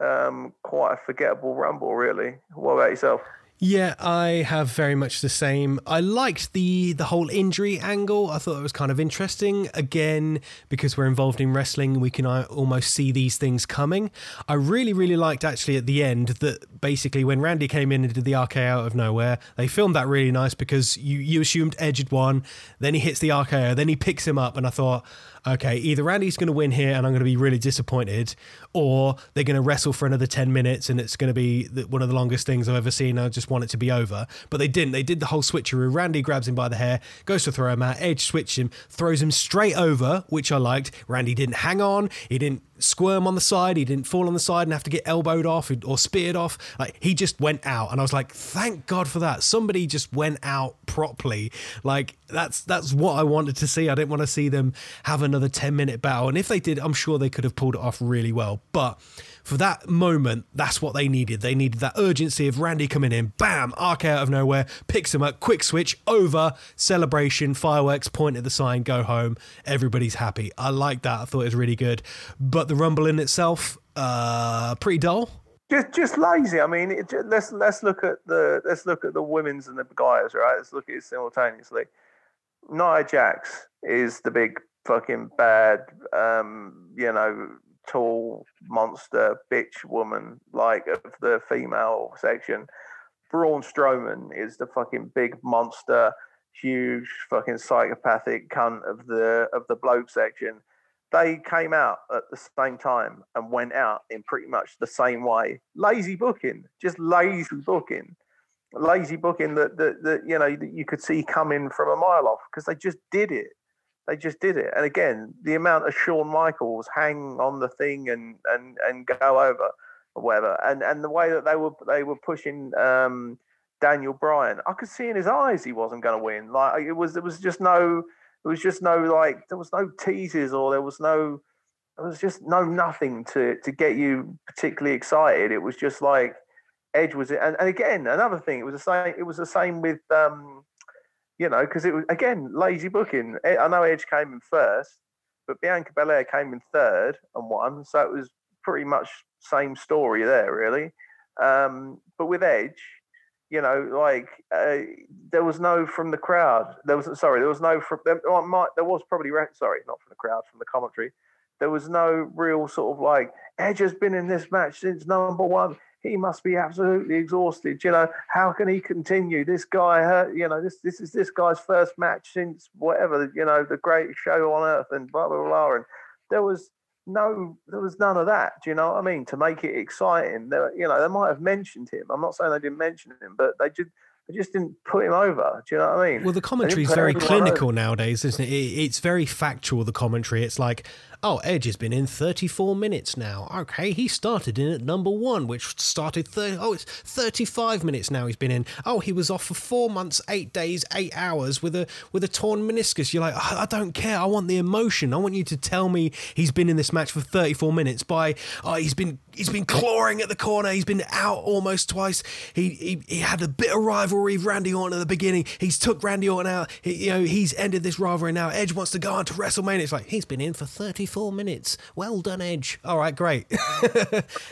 um, quite a forgettable rumble, really. What about yourself? Yeah, I have very much the same. I liked the the whole injury angle. I thought it was kind of interesting. Again, because we're involved in wrestling, we can almost see these things coming. I really, really liked actually at the end that basically when Randy came in and did the R K O out of nowhere, they filmed that really nice because you, you assumed Edge had won, then he hits the R K O, then he picks him up, and I thought, okay, either Randy's going to win here and I'm going to be really disappointed, or they're going to wrestle for another ten minutes and it's going to be one of the longest things I've ever seen. I just want it to be over. But they didn't. They did the whole switcheroo. Randy grabs him by the hair, goes to throw him out. Edge switched him, throws him straight over, which I liked. Randy didn't hang on. He didn't squirm on the side. He didn't fall on the side and have to get elbowed off or speared off. Like, he just went out. And I was like, thank God for that. Somebody just went out properly. Like, that's that's what I wanted to see. I didn't want to see them have another ten minute battle. And if they did, I'm sure they could have pulled it off really well. But for that moment, that's what they needed. They needed that urgency of Randy coming in, bam, R K O out of nowhere, picks him up, quick switch, over, celebration, fireworks, point at the sign, go home. Everybody's happy. I like that. I thought it was really good. But the rumble in itself, uh, pretty dull. Just, just lazy. I mean, it, just, let's let's look at the let's look at the women's and the guys, right? Let's look at it simultaneously. Nia Jax is the big fucking bad, um, you know, tall monster bitch woman, like, of the female section. Braun Strowman is the fucking big monster, huge fucking psychopathic cunt of the of the bloke section. They came out at the same time and went out in pretty much the same way. Lazy booking, just lazy booking, lazy booking that that, that you know that you could see coming from a mile off because they just did it. They just did it. And again, the amount of Shawn Michaels hang on the thing and, and, and go over or whatever. And and the way that they were they were pushing um, Daniel Bryan, I could see in his eyes he wasn't going to win. Like, it was there was just no There was just no, like, there was no teases or there was no, there was just no nothing to to get you particularly excited. It was just like Edge was, and, and again, another thing, it was the same, it was the same with, um, you know, because it was, again, lazy booking. I know Edge came in first, but Bianca Belair came in third and won, so it was pretty much same story there, really. Um, but with Edge, you know, like uh, there was no from the crowd. There was sorry, there was no from there, there was probably sorry, not from the crowd, from the commentary. There was no real sort of like Edge has been in this match since number one. He must be absolutely exhausted. You know, how can he continue? This guy hurt. You know, this this is this guy's first match since whatever. You know, the greatest show on earth and blah blah blah. And there was no, there was none of that. Do you know what I mean? To make it exciting, they, you know, they might have mentioned him. I'm not saying they didn't mention him, but they just they just didn't put him over. Do you know what I mean? Well, the commentary is very clinical over. Nowadays, isn't it? It's very factual. The commentary. It's like, oh, Edge has been in thirty-four minutes now. Okay, he started in at number one, which started thirty. Oh, it's thirty-five minutes now. He's been in. Oh, he was off for four months, eight days, eight hours with a with a torn meniscus. You're like, I don't care. I want the emotion. I want you to tell me he's been in this match for thirty-four minutes. By oh, he's been he's been clawing at the corner. He's been out almost twice. He he, he had a bit of rivalry. With Randy Orton at the beginning, he's took Randy Orton out. He, you know, he's ended this rivalry now. Edge wants to go on to WrestleMania. It's like he's been in for thirty-four minutes. Well done, Edge. All right, great.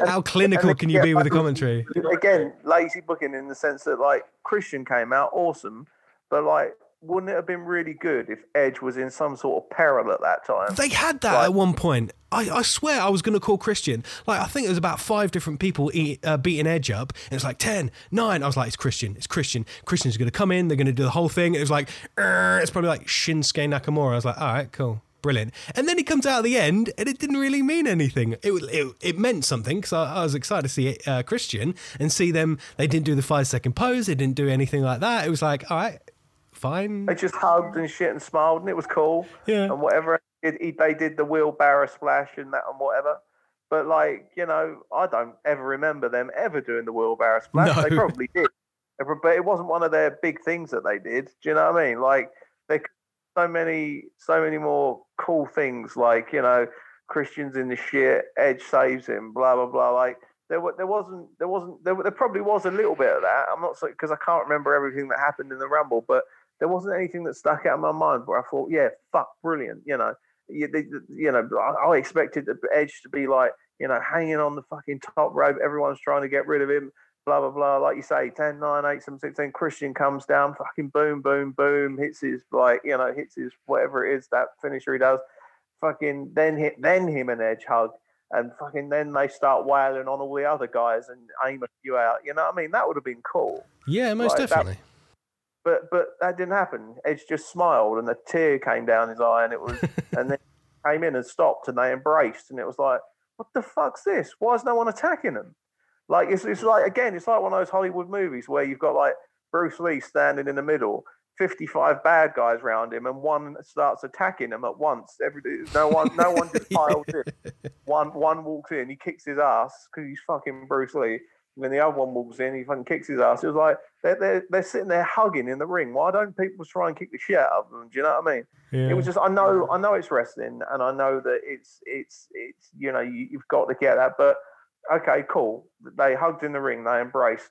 How clinical can you be with the commentary? Again, lazy booking in the sense that like Christian came out awesome, but like, wouldn't it have been really good if Edge was in some sort of peril at that time? They had that like, at one point. I, I swear I was going to call Christian. Like, I think it was about five different people eat, uh, beating Edge up. And it's like ten, nine. I was like, it's Christian. It's Christian. Christian's going to come in. They're going to do the whole thing. It was like, it's probably like Shinsuke Nakamura. I was like, all right, cool. Brilliant. And then he comes out at the end and it didn't really mean anything. It it, it meant something because I, I was excited to see it, uh, Christian and see them. They didn't do the five second pose. They didn't do anything like that. It was like, all right. Fine. They just hugged and shit and smiled and it was cool. Yeah. And whatever. It, it, they did the wheelbarrow splash and that and whatever. But like, you know, I don't ever remember them ever doing the wheelbarrow splash. No. They probably did. But it wasn't one of their big things that they did. Do you know what I mean? Like, they so many, so many more cool things like, you know, Christian's in the shit, Edge saves him, blah, blah, blah. Like, There, there wasn't, there wasn't, there, there probably was a little bit of that. I'm not so, because I can't remember everything that happened in the Rumble, but there wasn't anything that stuck out in my mind where I thought, yeah, fuck, brilliant. You know, you, they, you know, I, I expected the Edge to be like, you know, hanging on the fucking top rope. Everyone's trying to get rid of him, blah, blah, blah. Like you say, ten, nine, eight, seven, six, ten, Christian comes down, fucking boom, boom, boom, hits his, like, you know, hits his, whatever it is, that finisher he does. Fucking then hit, then him and Edge hug. And fucking then they start wailing on all the other guys and aim a few out. You know what I mean? That would have been cool. Yeah, most like, definitely. That, but but that didn't happen. Edge just smiled and a tear came down his eye and it was and then came in and stopped and they embraced and it was like, what the fuck's this? Why is no one attacking them? Like it's it's like again, it's like one of those Hollywood movies where you've got like Bruce Lee standing in the middle, fifty-five bad guys around him, and one starts attacking him at once. Every no one, no one just piles in. One, one walks in, he kicks his ass because he's fucking Bruce Lee. And then the other one walks in, he fucking kicks his ass. It was like they're they're, they're sitting there hugging in the ring. Why don't people try and kick the shit out of them? Do you know what I mean? Yeah. It was just I know I know it's wrestling, and I know that it's it's it's you know you, you've got to get that. But okay, cool. They hugged in the ring, they embraced.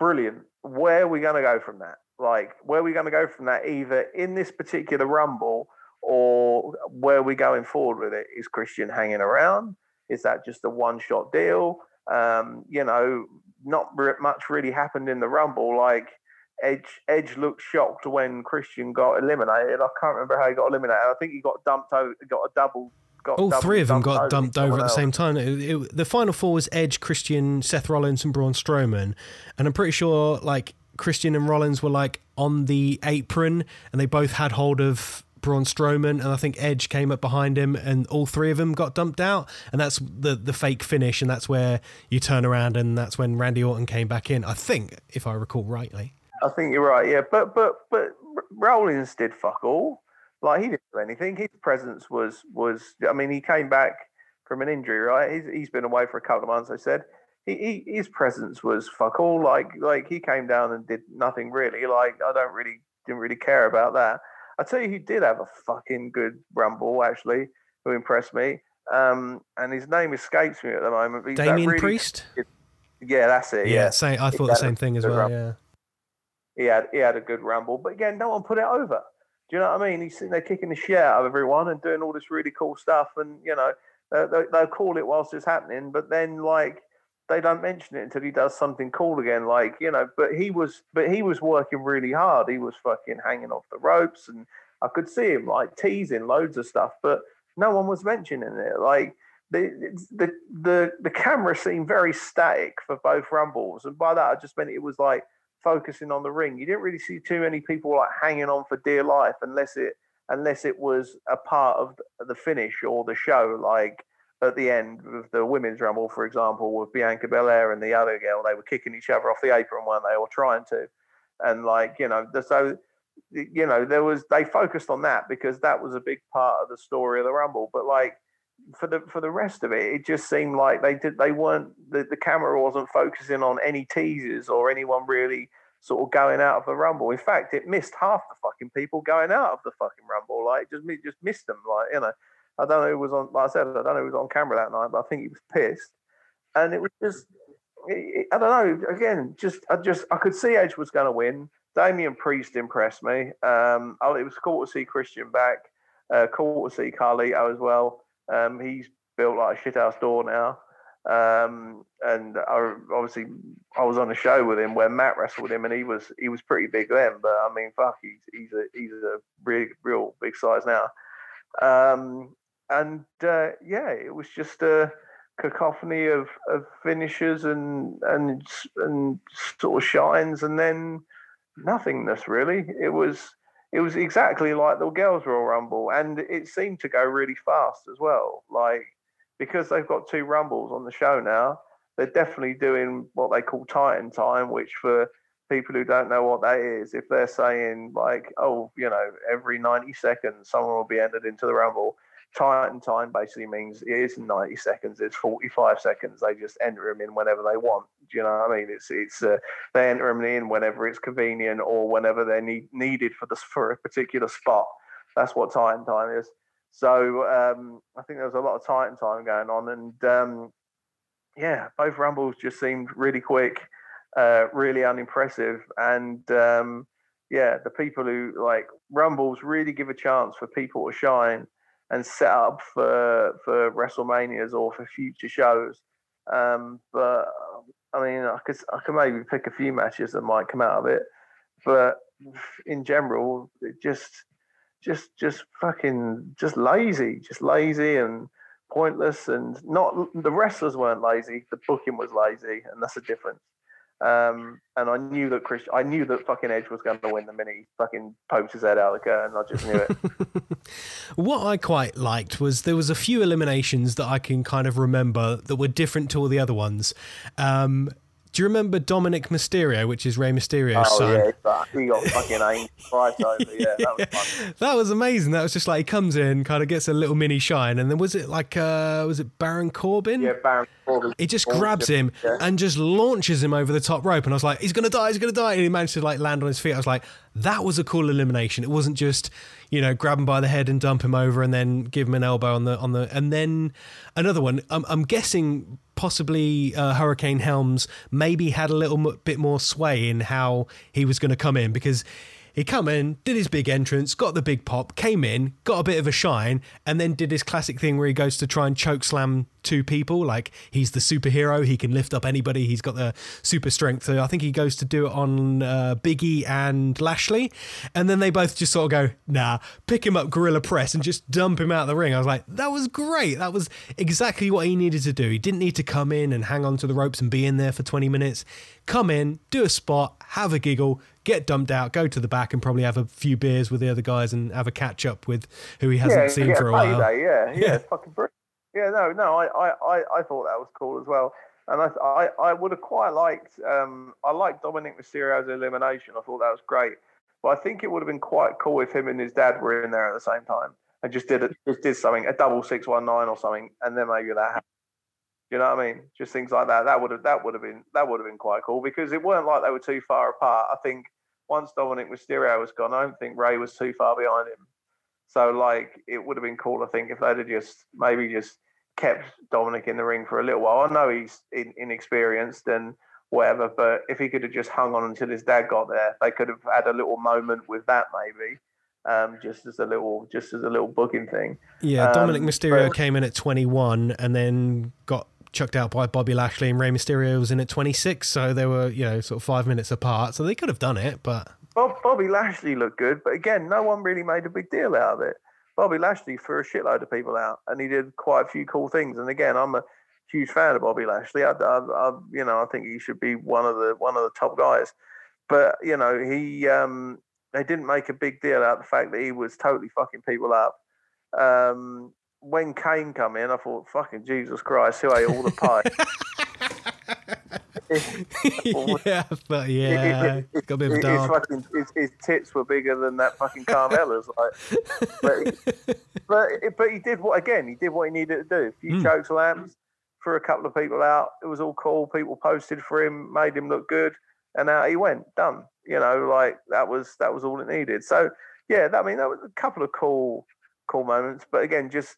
Brilliant. Where are we going to go from that? Like, where are we going to go from that, either in this particular Rumble or where are we going forward with it? Is Christian hanging around? Is that just a one-shot deal? Um, you know, not much really happened in the Rumble. Like, Edge Edge looked shocked when Christian got eliminated. I can't remember how he got eliminated. I think he got dumped over, got a double. All three of them got dumped over at the same time. It, it, the final four was Edge, Christian, Seth Rollins, and Braun Strowman. And I'm pretty sure, like, Christian and Rollins were like on the apron and they both had hold of Braun Strowman, and I think Edge came up behind him and all three of them got dumped out, and that's the the fake finish, and that's where you turn around and that's when Randy Orton came back in, I think, if I recall rightly. I think you're right, yeah. But but but Rollins did fuck all. Like, he didn't do anything. His presence was was I mean, he came back from an injury, right? He's he's been away for a couple of months, I said. He, he, his presence was fuck all. Like, like he came down and did nothing really. Like, I don't really didn't really care about that. I tell you who did have a fucking good Rumble, actually, who impressed me. Um, and his name escapes me at the moment. But Damien really, Priest? Yeah, that's it. Yeah, yeah. Same, I thought the same thing as well, rumble. yeah. He had, he had a good Rumble, but again, no one put it over. Do you know what I mean? He's sitting there kicking the shit out of everyone and doing all this really cool stuff, and, you know, they'll, they'll call it whilst it's happening, but then, like, they don't mention it until he does something cool again, like, you know, but he was but he was working really hard. He was fucking hanging off the ropes, and I could see him, like, teasing loads of stuff, but no one was mentioning it. Like, the the the, the camera seemed very static for both Rumbles, and by that I just meant it was, like, focusing on the ring. You didn't really see too many people, like, hanging on for dear life unless it unless it was a part of the finish or the show, like at the end of the Women's Rumble, for example, with Bianca Belair and the other girl. They were kicking each other off the apron, weren't they, or trying to, and, like, you know, so, you know, there was, they focused on that because that was a big part of the story of the Rumble, but, like, for the for the rest of it, it just seemed like they did. They weren't the, the camera wasn't focusing on any teasers or anyone really sort of going out of the Rumble. In fact, it missed half the fucking people going out of the fucking Rumble. Like, just just missed them. Like, you know, I don't know who was on. Like I said, I don't know who was on camera that night, but I think he was pissed. And it was just, it, I don't know. Again, just I just I could see Edge was going to win. Damian Priest impressed me. Um, it was cool to see Christian back. Uh, cool to see Carlito as well. Um, he's built like a shithouse door now. Um, and I, obviously I was on a show with him where Matt wrestled him, and he was he was pretty big then, but I mean, fuck, he's he's a he's a really real big size now. Um, and uh, yeah, it was just a cacophony of, of finishes and and and sort of shines, and then nothingness really. It was. It was exactly like the girls' Royal Rumble, and it seemed to go really fast as well. Like, because they've got two Rumbles on the show now, they're definitely doing what they call Titan time, which for people who don't know what that is, if they're saying, like, oh, you know, every ninety seconds someone will be entered into the Rumble, Titan time basically means it isn't ninety seconds, it's forty-five seconds. They just enter them in whenever they want. Do you know what I mean? It's it's uh, they enter them in whenever it's convenient or whenever they're need, needed for the for a particular spot. That's what Titan time is. So um, I think there was a lot of Titan time going on, and um, yeah, both Rumbles just seemed really quick, uh, really unimpressive, and um, yeah, the people who like Rumbles really give a chance for people to shine and set up for for WrestleManias or for future shows. Um, but, I mean, I could, I could maybe pick a few matches that might come out of it. But in general, it just, just, just fucking, just lazy. Just lazy and pointless. And not the wrestlers weren't lazy. The booking was lazy. And that's the difference. Um, and I knew that Chris, I knew that fucking Edge was going to win the minute he fucking poked his head out of the curtain. I just knew it. What I quite liked was there was a few eliminations that I can kind of remember that were different to all the other ones. Um, do you remember Dominic Mysterio, which is Rey Mysterio's oh, son? Oh yeah, he got fucking aimed right over. Yeah, that was fun. That was amazing. That was just like he comes in, kind of gets a little mini shine, and then was it like uh, was it Baron Corbin? Yeah, Baron Corbin. He just grabs him yeah. and just launches him over the top rope, and I was like, he's gonna die, he's gonna die, and he managed to like land on his feet. I was like, that was a cool elimination. It wasn't just, you know, grab him by the head and dump him over and then give him an elbow on the, on the, and then another one, I'm, I'm guessing possibly uh, Hurricane Helms maybe had a little m- bit more sway in how he was going to come in, because he come in, did his big entrance, got the big pop, came in, got a bit of a shine, and then did his classic thing where he goes to try and choke slam two people. Like, he's the superhero, he can lift up anybody, he's got the super strength. So I think he goes to do it on uh, Big E and Lashley, and then they both just sort of go, nah, pick him up, gorilla press, and just dump him out of the ring. I was like, that was great. That was exactly what he needed to do. He didn't need to come in and hang on to the ropes and be in there for twenty minutes. Come in, do a spot, have a giggle, get dumped out, go to the back and probably have a few beers with the other guys and have a catch up with who he hasn't yeah, seen yeah, for a while. Day, yeah, yeah, yeah, fucking brilliant. Yeah, no, no, I, I, I thought that was cool as well, and I, I, I would have quite liked, um, I liked Dominic Mysterio's elimination. I thought that was great, but I think it would have been quite cool if him and his dad were in there at the same time and just did, a, just did something, a double six one nine or something, and then maybe that happened. You know what I mean? Just things like that. That would have, that would have been, that would have been quite cool because it weren't like they were too far apart. I think. once Dominic Mysterio was gone, I don't think Ray was too far behind him. So, like, it would have been cool, I think, if they'd have just maybe just kept Dominic in the ring for a little while. I know he's in, inexperienced and whatever, but if he could have just hung on until his dad got there, they could have had a little moment with that maybe, um, just as a little just as a little booking thing. Yeah, um, Dominic Mysterio but- came in at twenty-one and then got chucked out by Bobby Lashley, and Rey Mysterio was in at twenty-six, so they were, you know, sort of five minutes apart, so they could have done it, but... Bob, Bobby Lashley looked good, but again, no one really made a big deal out of it. Bobby Lashley threw a shitload of people out, and he did quite a few cool things, and again, I'm a huge fan of Bobby Lashley. I, I, I you know, I think he should be one of the one of the top guys, but, you know, he um, they didn't make a big deal out of the fact that he was totally fucking people up. Um... When Kane come in, I thought, fucking Jesus Christ, who ate all the pie? yeah, but yeah, it, it, it, got a bit of dark. His, fucking, his, his tits were bigger than that fucking Carmella's. Like, but but, but he did what again? He did what he needed to do. A few mm. choke slams, threw a couple of people out. It was all cool. People posted for him, made him look good, and out he went. Done. You know, like that was that was all it needed. So yeah, that, I mean, that was a couple of cool cool moments. But again, just.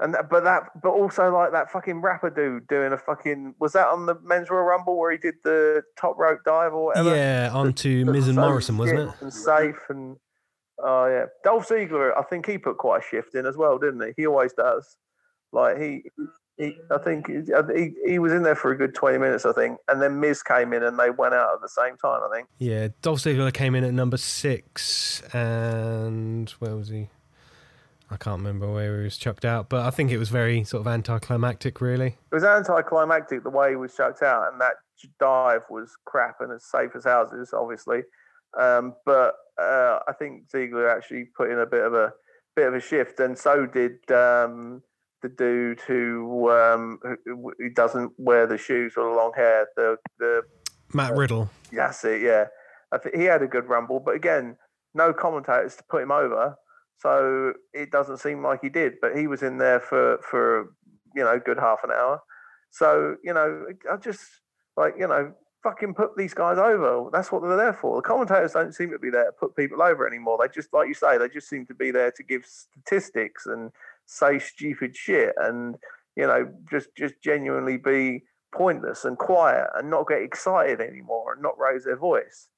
And that, but that, but also like that fucking rapper dude doing a fucking, was that on the Men's Royal Rumble where he did the top rope dive or whatever? Yeah, onto the, Miz and Morrison, wasn't it? And safe and oh uh, yeah, Dolph Ziggler. I think he put quite a shift in as well, didn't he? He always does. Like he, he I think he, he was in there for a good twenty minutes, I think, and then Miz came in and they went out at the same time, I think. Yeah, Dolph Ziggler came in at number six, and where was he? I can't remember where he was chucked out, but I think it was very sort of anticlimactic, really. It was anticlimactic the way he was chucked out, and that dive was crap and as safe as houses, obviously. Um, but uh, I think Ziegler actually put in a bit of a bit of a shift, and so did um, the dude who, um, who who doesn't wear the shoes or the long hair. The the Matt Riddle. Uh, that's it. Yeah, I think he had a good rumble, but again, no commentators to put him over. So it doesn't seem like he did, but he was in there for, for, you know, a good half an hour. So, you know, I just, like, you know, fucking put these guys over. That's what they're there for. The commentators don't seem to be there to put people over anymore. They just, like you say, they just seem to be there to give statistics and say stupid shit and, you know, just, just genuinely be pointless and quiet and not get excited anymore and not raise their voice.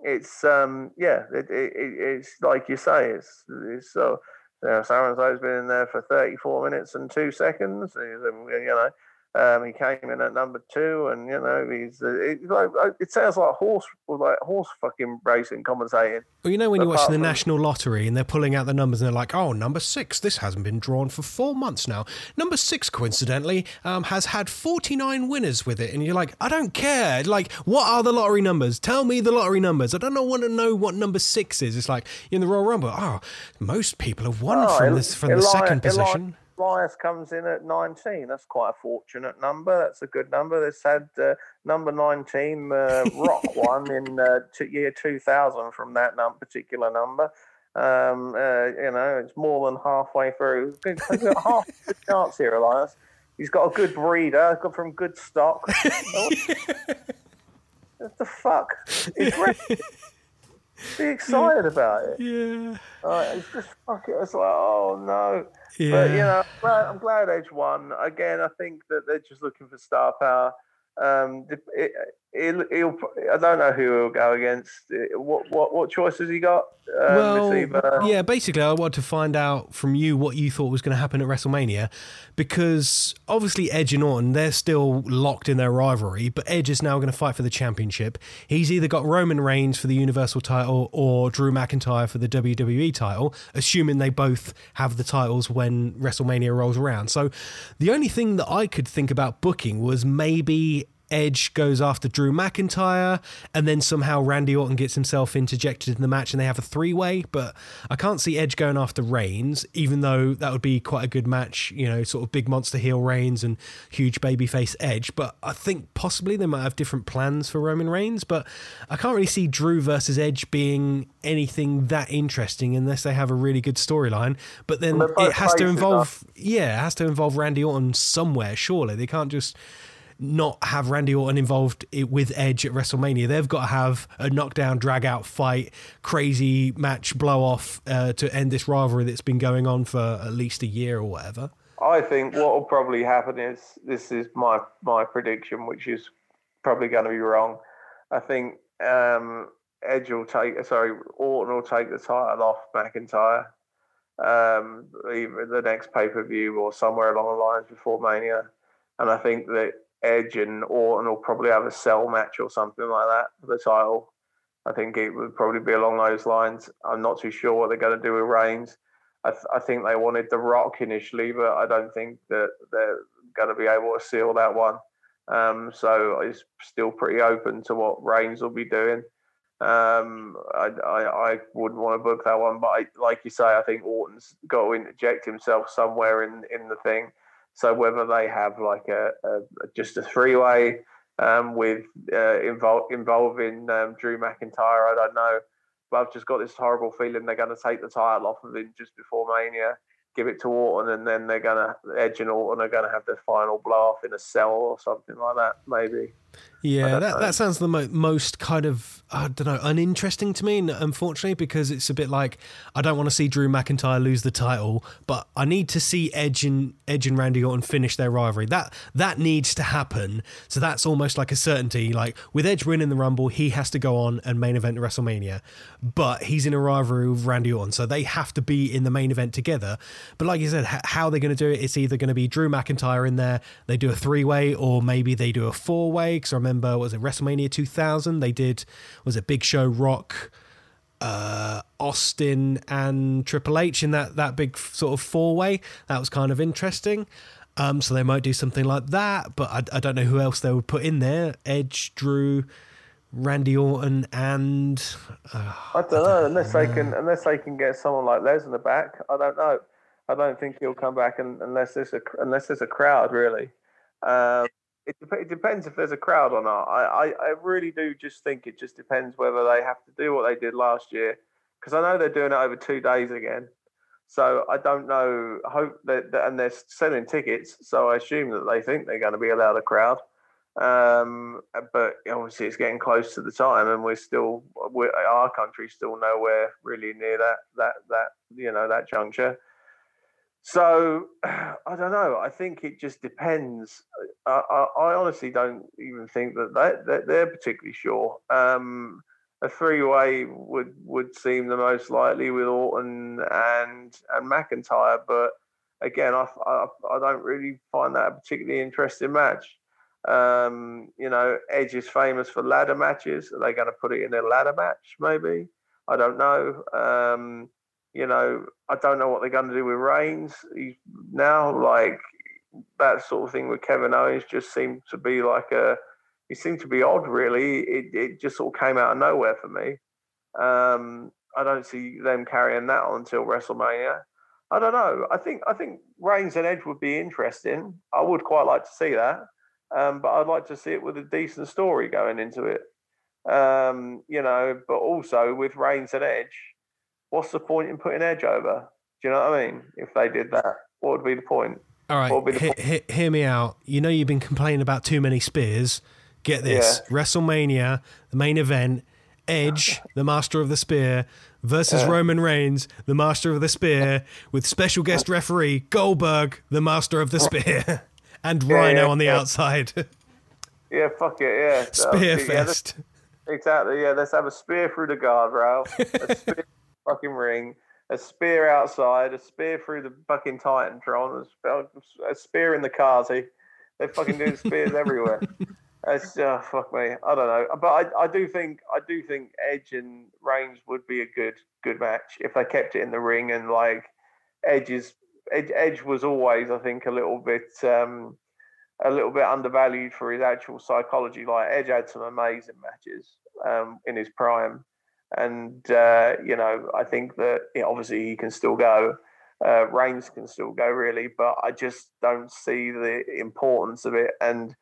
It's um yeah it, it, it's like you say it's it's so you know, Saranzo's been in there for thirty-four minutes and two seconds. You know, um, he came in at number two, and you know he's it, like, it sounds like horse like horse fucking racing compensating. Well, you know when you watch the national lottery and they're pulling out the numbers and they're like, oh, number six, this hasn't been drawn for four months now. Number six, coincidentally, um, has had forty-nine winners with it, and you're like, I don't care. Like, what are the lottery numbers? Tell me the lottery numbers. I don't know, want to know what number six is. It's like in the Royal Rumble. Oh, most people have won oh, from this from Eli- the second Eli- position. Eli- Elias comes in at nineteen. That's quite a fortunate number. That's a good number. This had uh, number nineteen, uh, Rock won in uh, t- year two thousand from that num- particular number. Um, uh, you know, it's more than halfway through. Good, got half the chance here, Elias. He's got a good breeder, got from good stock. What the fuck? It's re- Be excited yeah. about it. Yeah. Uh, it's just fuck it. It's like, oh no. Yeah. But you know, well, I'm glad Edge won again. I think that they're just looking for star power. Um, it, it, it'll, I don't know who he'll go against. What what what choice has he got? Um, well, receiver? yeah. Basically, I wanted to find out from you what you thought was going to happen at WrestleMania, because obviously Edge and Orton, they're still locked in their rivalry, but Edge is now going to fight for the championship. He's either got Roman Reigns for the Universal title or Drew McIntyre for the W W E title, assuming they both have the titles when WrestleMania rolls around. So the only thing that I could think about booking was maybe Edge goes after Drew McIntyre, and then somehow Randy Orton gets himself interjected in the match and they have a three-way, but I can't see Edge going after Reigns, even though that would be quite a good match, you know, sort of big monster heel Reigns and huge babyface Edge, but I think possibly they might have different plans for Roman Reigns, but I can't really see Drew versus Edge being anything that interesting unless they have a really good storyline, but then it has to involve, yeah, it has to involve Randy Orton somewhere, surely. They can't just... not have Randy Orton involved with Edge at WrestleMania. They've got to have a knockdown, drag out fight, crazy match, blow off uh, to end this rivalry that's been going on for at least a year or whatever. I think what will probably happen is, this is my, my prediction, which is probably going to be wrong. I think um, Edge will take, sorry, Orton will take the title off McIntyre, um, either the next pay-per-view or somewhere along the lines before Mania. And I think that Edge and Orton will probably have a cell match or something like that for the title. I think it would probably be along those lines. I'm not too sure what they're going to do with Reigns. I, th- I think they wanted The Rock initially, but I don't think that they're going to be able to seal that one. Um, so it's still pretty open to what Reigns will be doing. Um, I, I, I wouldn't want to book that one, but I, like you say, I think Orton's got to interject himself somewhere in, in the thing. So whether they have like a, a just a three-way um, with uh, involve, involving um, Drew McIntyre, I don't know. But I've just got this horrible feeling they're going to take the title off of him just before Mania, give it to Orton, and then they're going to Edge and Orton are going to have their final blow-off in a cell or something like that, maybe. Yeah, that, that sounds the mo- most kind of, I don't know, uninteresting to me, unfortunately, because it's a bit like, I don't want to see Drew McIntyre lose the title, but I need to see Edge and Edge and Randy Orton finish their rivalry. That that needs to happen. So that's almost like a certainty. Like, with Edge winning the Rumble, he has to go on and main event WrestleMania, but he's in a rivalry with Randy Orton, so they have to be in the main event together. But like you said, h- how they're going to do it, it's either going to be Drew McIntyre in there, they do a three-way, or maybe they do a four-way. I remember, was it WrestleMania two thousand? They did, was it Big Show, Rock, uh, Austin, and Triple H in that that big sort of four way? That was kind of interesting. Um, so they might do something like that, but I, I don't know who else they would put in there. Edge, Drew, Randy Orton, and uh, I don't, I don't know, know unless they can unless they can get someone like Lesnar back. I don't know. I don't think he'll come back unless there's a unless there's a crowd really. Um, It, dep- it depends if there's a crowd or not. I, I, I really do just think it just depends whether they have to do what they did last year, because I know they're doing it over two days again. So I don't know. Hope that, that and they're selling tickets, so I assume that they think they're going to be allowed a crowd. Um, but obviously it's getting close to the time, and we're still we're, our country's still nowhere really near that that that you know that juncture. So, I don't know. I think it just depends. I, I, I honestly don't even think that, they, that they're particularly sure. Um, a three-way would, would seem the most likely with Orton and and McIntyre, but again, I, I, I don't really find that a particularly interesting match. Um, you know, Edge is famous for ladder matches. Are they going to put it in a ladder match, maybe? I don't know. Um You know, I don't know what they're going to do with Reigns. He's now like that sort of thing with Kevin Owens just seemed to be like a. He seemed to be odd, really. It it just sort of came out of nowhere for me. Um, I don't see them carrying that on until WrestleMania. I don't know. I think I think Reigns and Edge would be interesting. I would quite like to see that, um, but I'd like to see it with a decent story going into it. Um, you know, but also with Reigns and Edge. What's the point in putting Edge over? Do you know what I mean? If they did that, what would be the point? All right, he- point? He- hear me out. You know you've been complaining about too many spears. Get this. Yeah. WrestleMania, the main event, Edge, the master of the spear, versus yeah. Roman Reigns, the master of the spear, with special guest referee Goldberg, the master of the spear, and yeah, Rhino yeah, on the yeah. outside. Yeah, fuck it, yeah. Spear yeah, fest. Exactly, yeah. Let's have a spear through the guardrail, a spear fucking ring, a spear outside, a spear through the fucking Titantron, a spear in the Kazi. They're fucking doing spears everywhere. It's uh, fuck me, I don't know, but I, I do think I do think Edge and Reigns would be a good good match if they kept it in the ring. And like Edge's Edge, Edge was always, I think, a little bit um, a little bit undervalued for his actual psychology. Like Edge had some amazing matches um, in his prime. And, uh, you know, I think that you know, obviously he can still go. Uh, Reigns can still go, really. But I just don't see the importance of it. And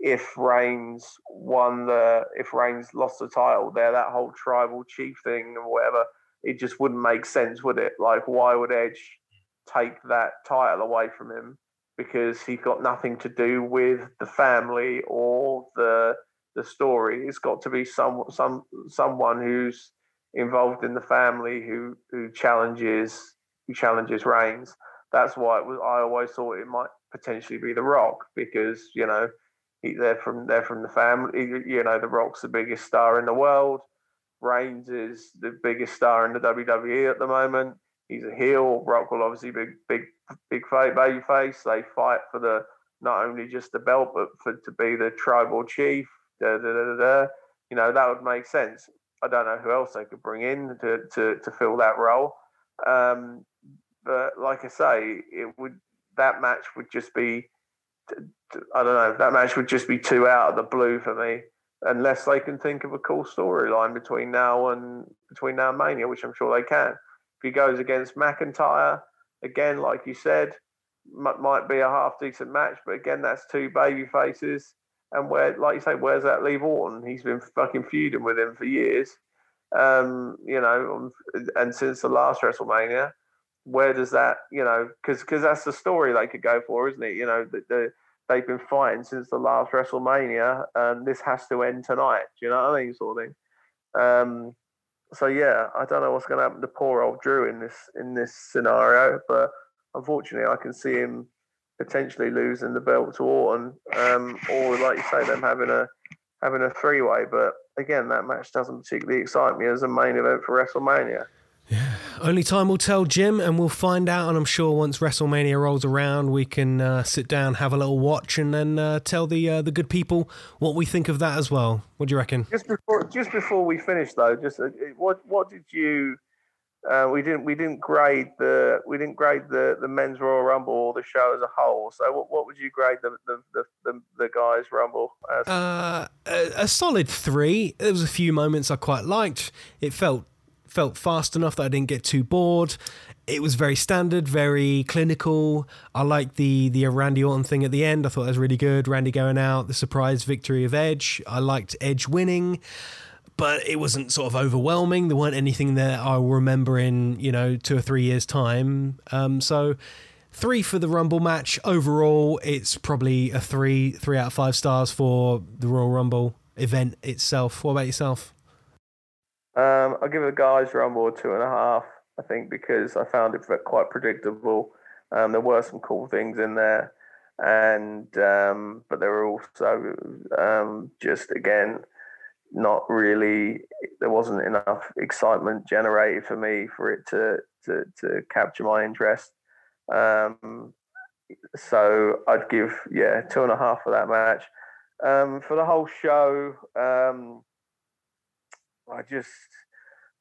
if Reigns won the, if Reigns lost the title there, that whole tribal chief thing or whatever, it just wouldn't make sense, would it? Like, why would Edge take that title away from him because he's got nothing to do with the family or the the story. It's got to be some some someone who's involved in the family who who challenges who challenges Reigns. That's why it was. I always thought it might potentially be The Rock, because you know he, they're from they're from the family. You know, The Rock's the biggest star in the world. Reigns is the biggest star in the W W E at the moment. He's a heel. Rock will obviously be big, big, big baby face. They fight for the not only just the belt, but for to be the tribal chief. Da, da, da, da, da. You know, that would make sense. I don't know who else they could bring in to to, to fill that role. Um, but like I say, it would that match would just be. I don't know. That match would just be too out of the blue for me, unless they can think of a cool storyline between now and between now and Mania, which I'm sure they can. If he goes against McIntyre, again, like you said, m- might be a half-decent match, but again, that's two baby faces. And where, like you say, where's that leave Orton? He's been fucking feuding with him for years. Um, you know, and since the last WrestleMania, where does that, you know, because that's the story they could go for, isn't it? You know, the, the they've been fighting since the last WrestleMania, and this has to end tonight. Do you know what I mean, sort of thing? Um, so yeah, I don't know what's going to happen to poor old Drew in this in this scenario, but unfortunately, I can see him potentially losing the belt to Orton, um, or like you say, them having a having a three way. But again, that match doesn't particularly excite me as a main event for WrestleMania. Yeah. Only time will tell, Jim, and we'll find out. And I'm sure once WrestleMania rolls around, we can uh, sit down, have a little watch, and then uh, tell the uh, the good people what we think of that as well. What do you reckon? Just before, just before we finish, though, just uh, what what did you? Uh, we didn't we didn't grade the we didn't grade the, the men's Royal Rumble or the show as a whole. So what, what would you grade the the the, the, the guys Rumble as? Uh, a, a solid three. There was a few moments I quite liked. It felt. felt fast enough that I didn't get too bored. It was very standard, very clinical. I liked the the Randy Orton thing at the end. I thought that was really good. Randy going out, the surprise victory of Edge. I liked Edge winning, but it wasn't sort of overwhelming. There weren't anything that I will remember in, you know, two or three years' time. Um, so three for the Rumble match. Overall, it's probably a three, three out of five stars for the Royal Rumble event itself. What about yourself? Um, I'll give the guys Rumble two and a half, I think, because I found it quite predictable. Um, there were some cool things in there, and um, but there were also um, just, again, not really, there wasn't enough excitement generated for me for it to, to, to capture my interest. Um, so I'd give, yeah, two and a half for that match. Um, for the whole show, um, I just,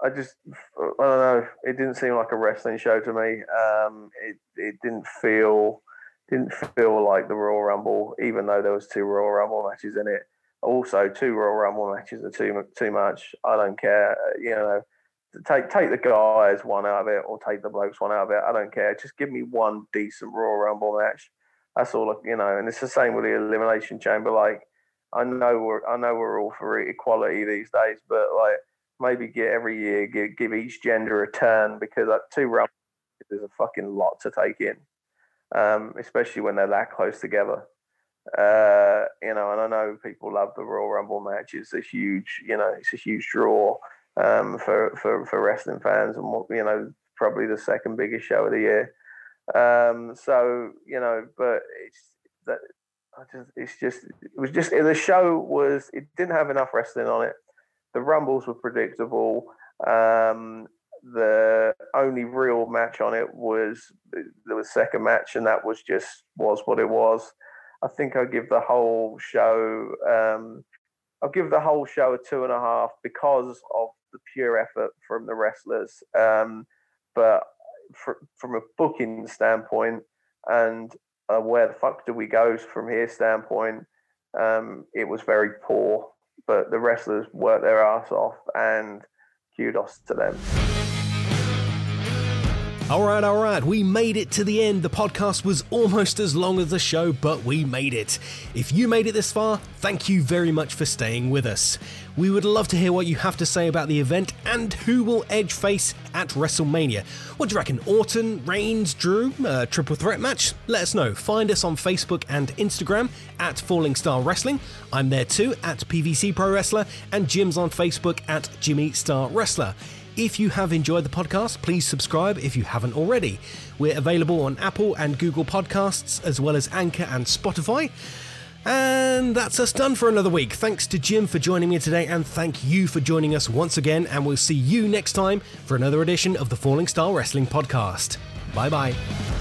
I just, I don't know. It didn't seem like a wrestling show to me. Um, it it didn't feel, didn't feel like the Royal Rumble, even though there was two Royal Rumble matches in it. Also, two Royal Rumble matches are too too much. I don't care. You know, take take the guys one out of it, or take the blokes one out of it. I don't care. Just give me one decent Royal Rumble match. That's all. You know, and it's the same with the Elimination Chamber, like. I know we're I know we're all for equality these days, but like maybe get every year give, give each gender a turn, because like two rumbles is a fucking lot to take in, um, especially when they're that close together. Uh, you know, and I know people love the Royal Rumble match. It's a huge, you know, it's a huge draw um, for, for for wrestling fans, and you know, probably the second biggest show of the year. Um, so you know, but it's that. I just, it's just, it was just, the show was, it didn't have enough wrestling on it. The Rumbles were predictable. Um, the only real match on it was the second match, and that was just, was what it was. I think I'll give the whole show, um, I'll give the whole show a two and a half because of the pure effort from the wrestlers. Um, but for, from a booking standpoint and Uh, where the fuck do we go from here standpoint, um, it was very poor, but the wrestlers worked their ass off, and kudos to them. All right, all right, we made it to the end. The podcast was almost as long as the show, but we made it. If you made it this far, thank you very much for staying with us. We would love to hear what you have to say about the event and who will Edge face at WrestleMania. What do you reckon? Orton, Reigns, Drew, a triple threat match? Let us know. Find us on Facebook and Instagram at Falling Star Wrestling. I'm there too at P V C Pro Wrestler, and Jim's on Facebook at Jimmy Starr Wrestler. If you have enjoyed the podcast, please subscribe if you haven't already. We're available on Apple and Google Podcasts, as well as Anchor and Spotify. And that's us done for another week. Thanks to Jim for joining me today, and thank you for joining us once again, and we'll see you next time for another edition of the Falling Star Wrestling Podcast. Bye-bye.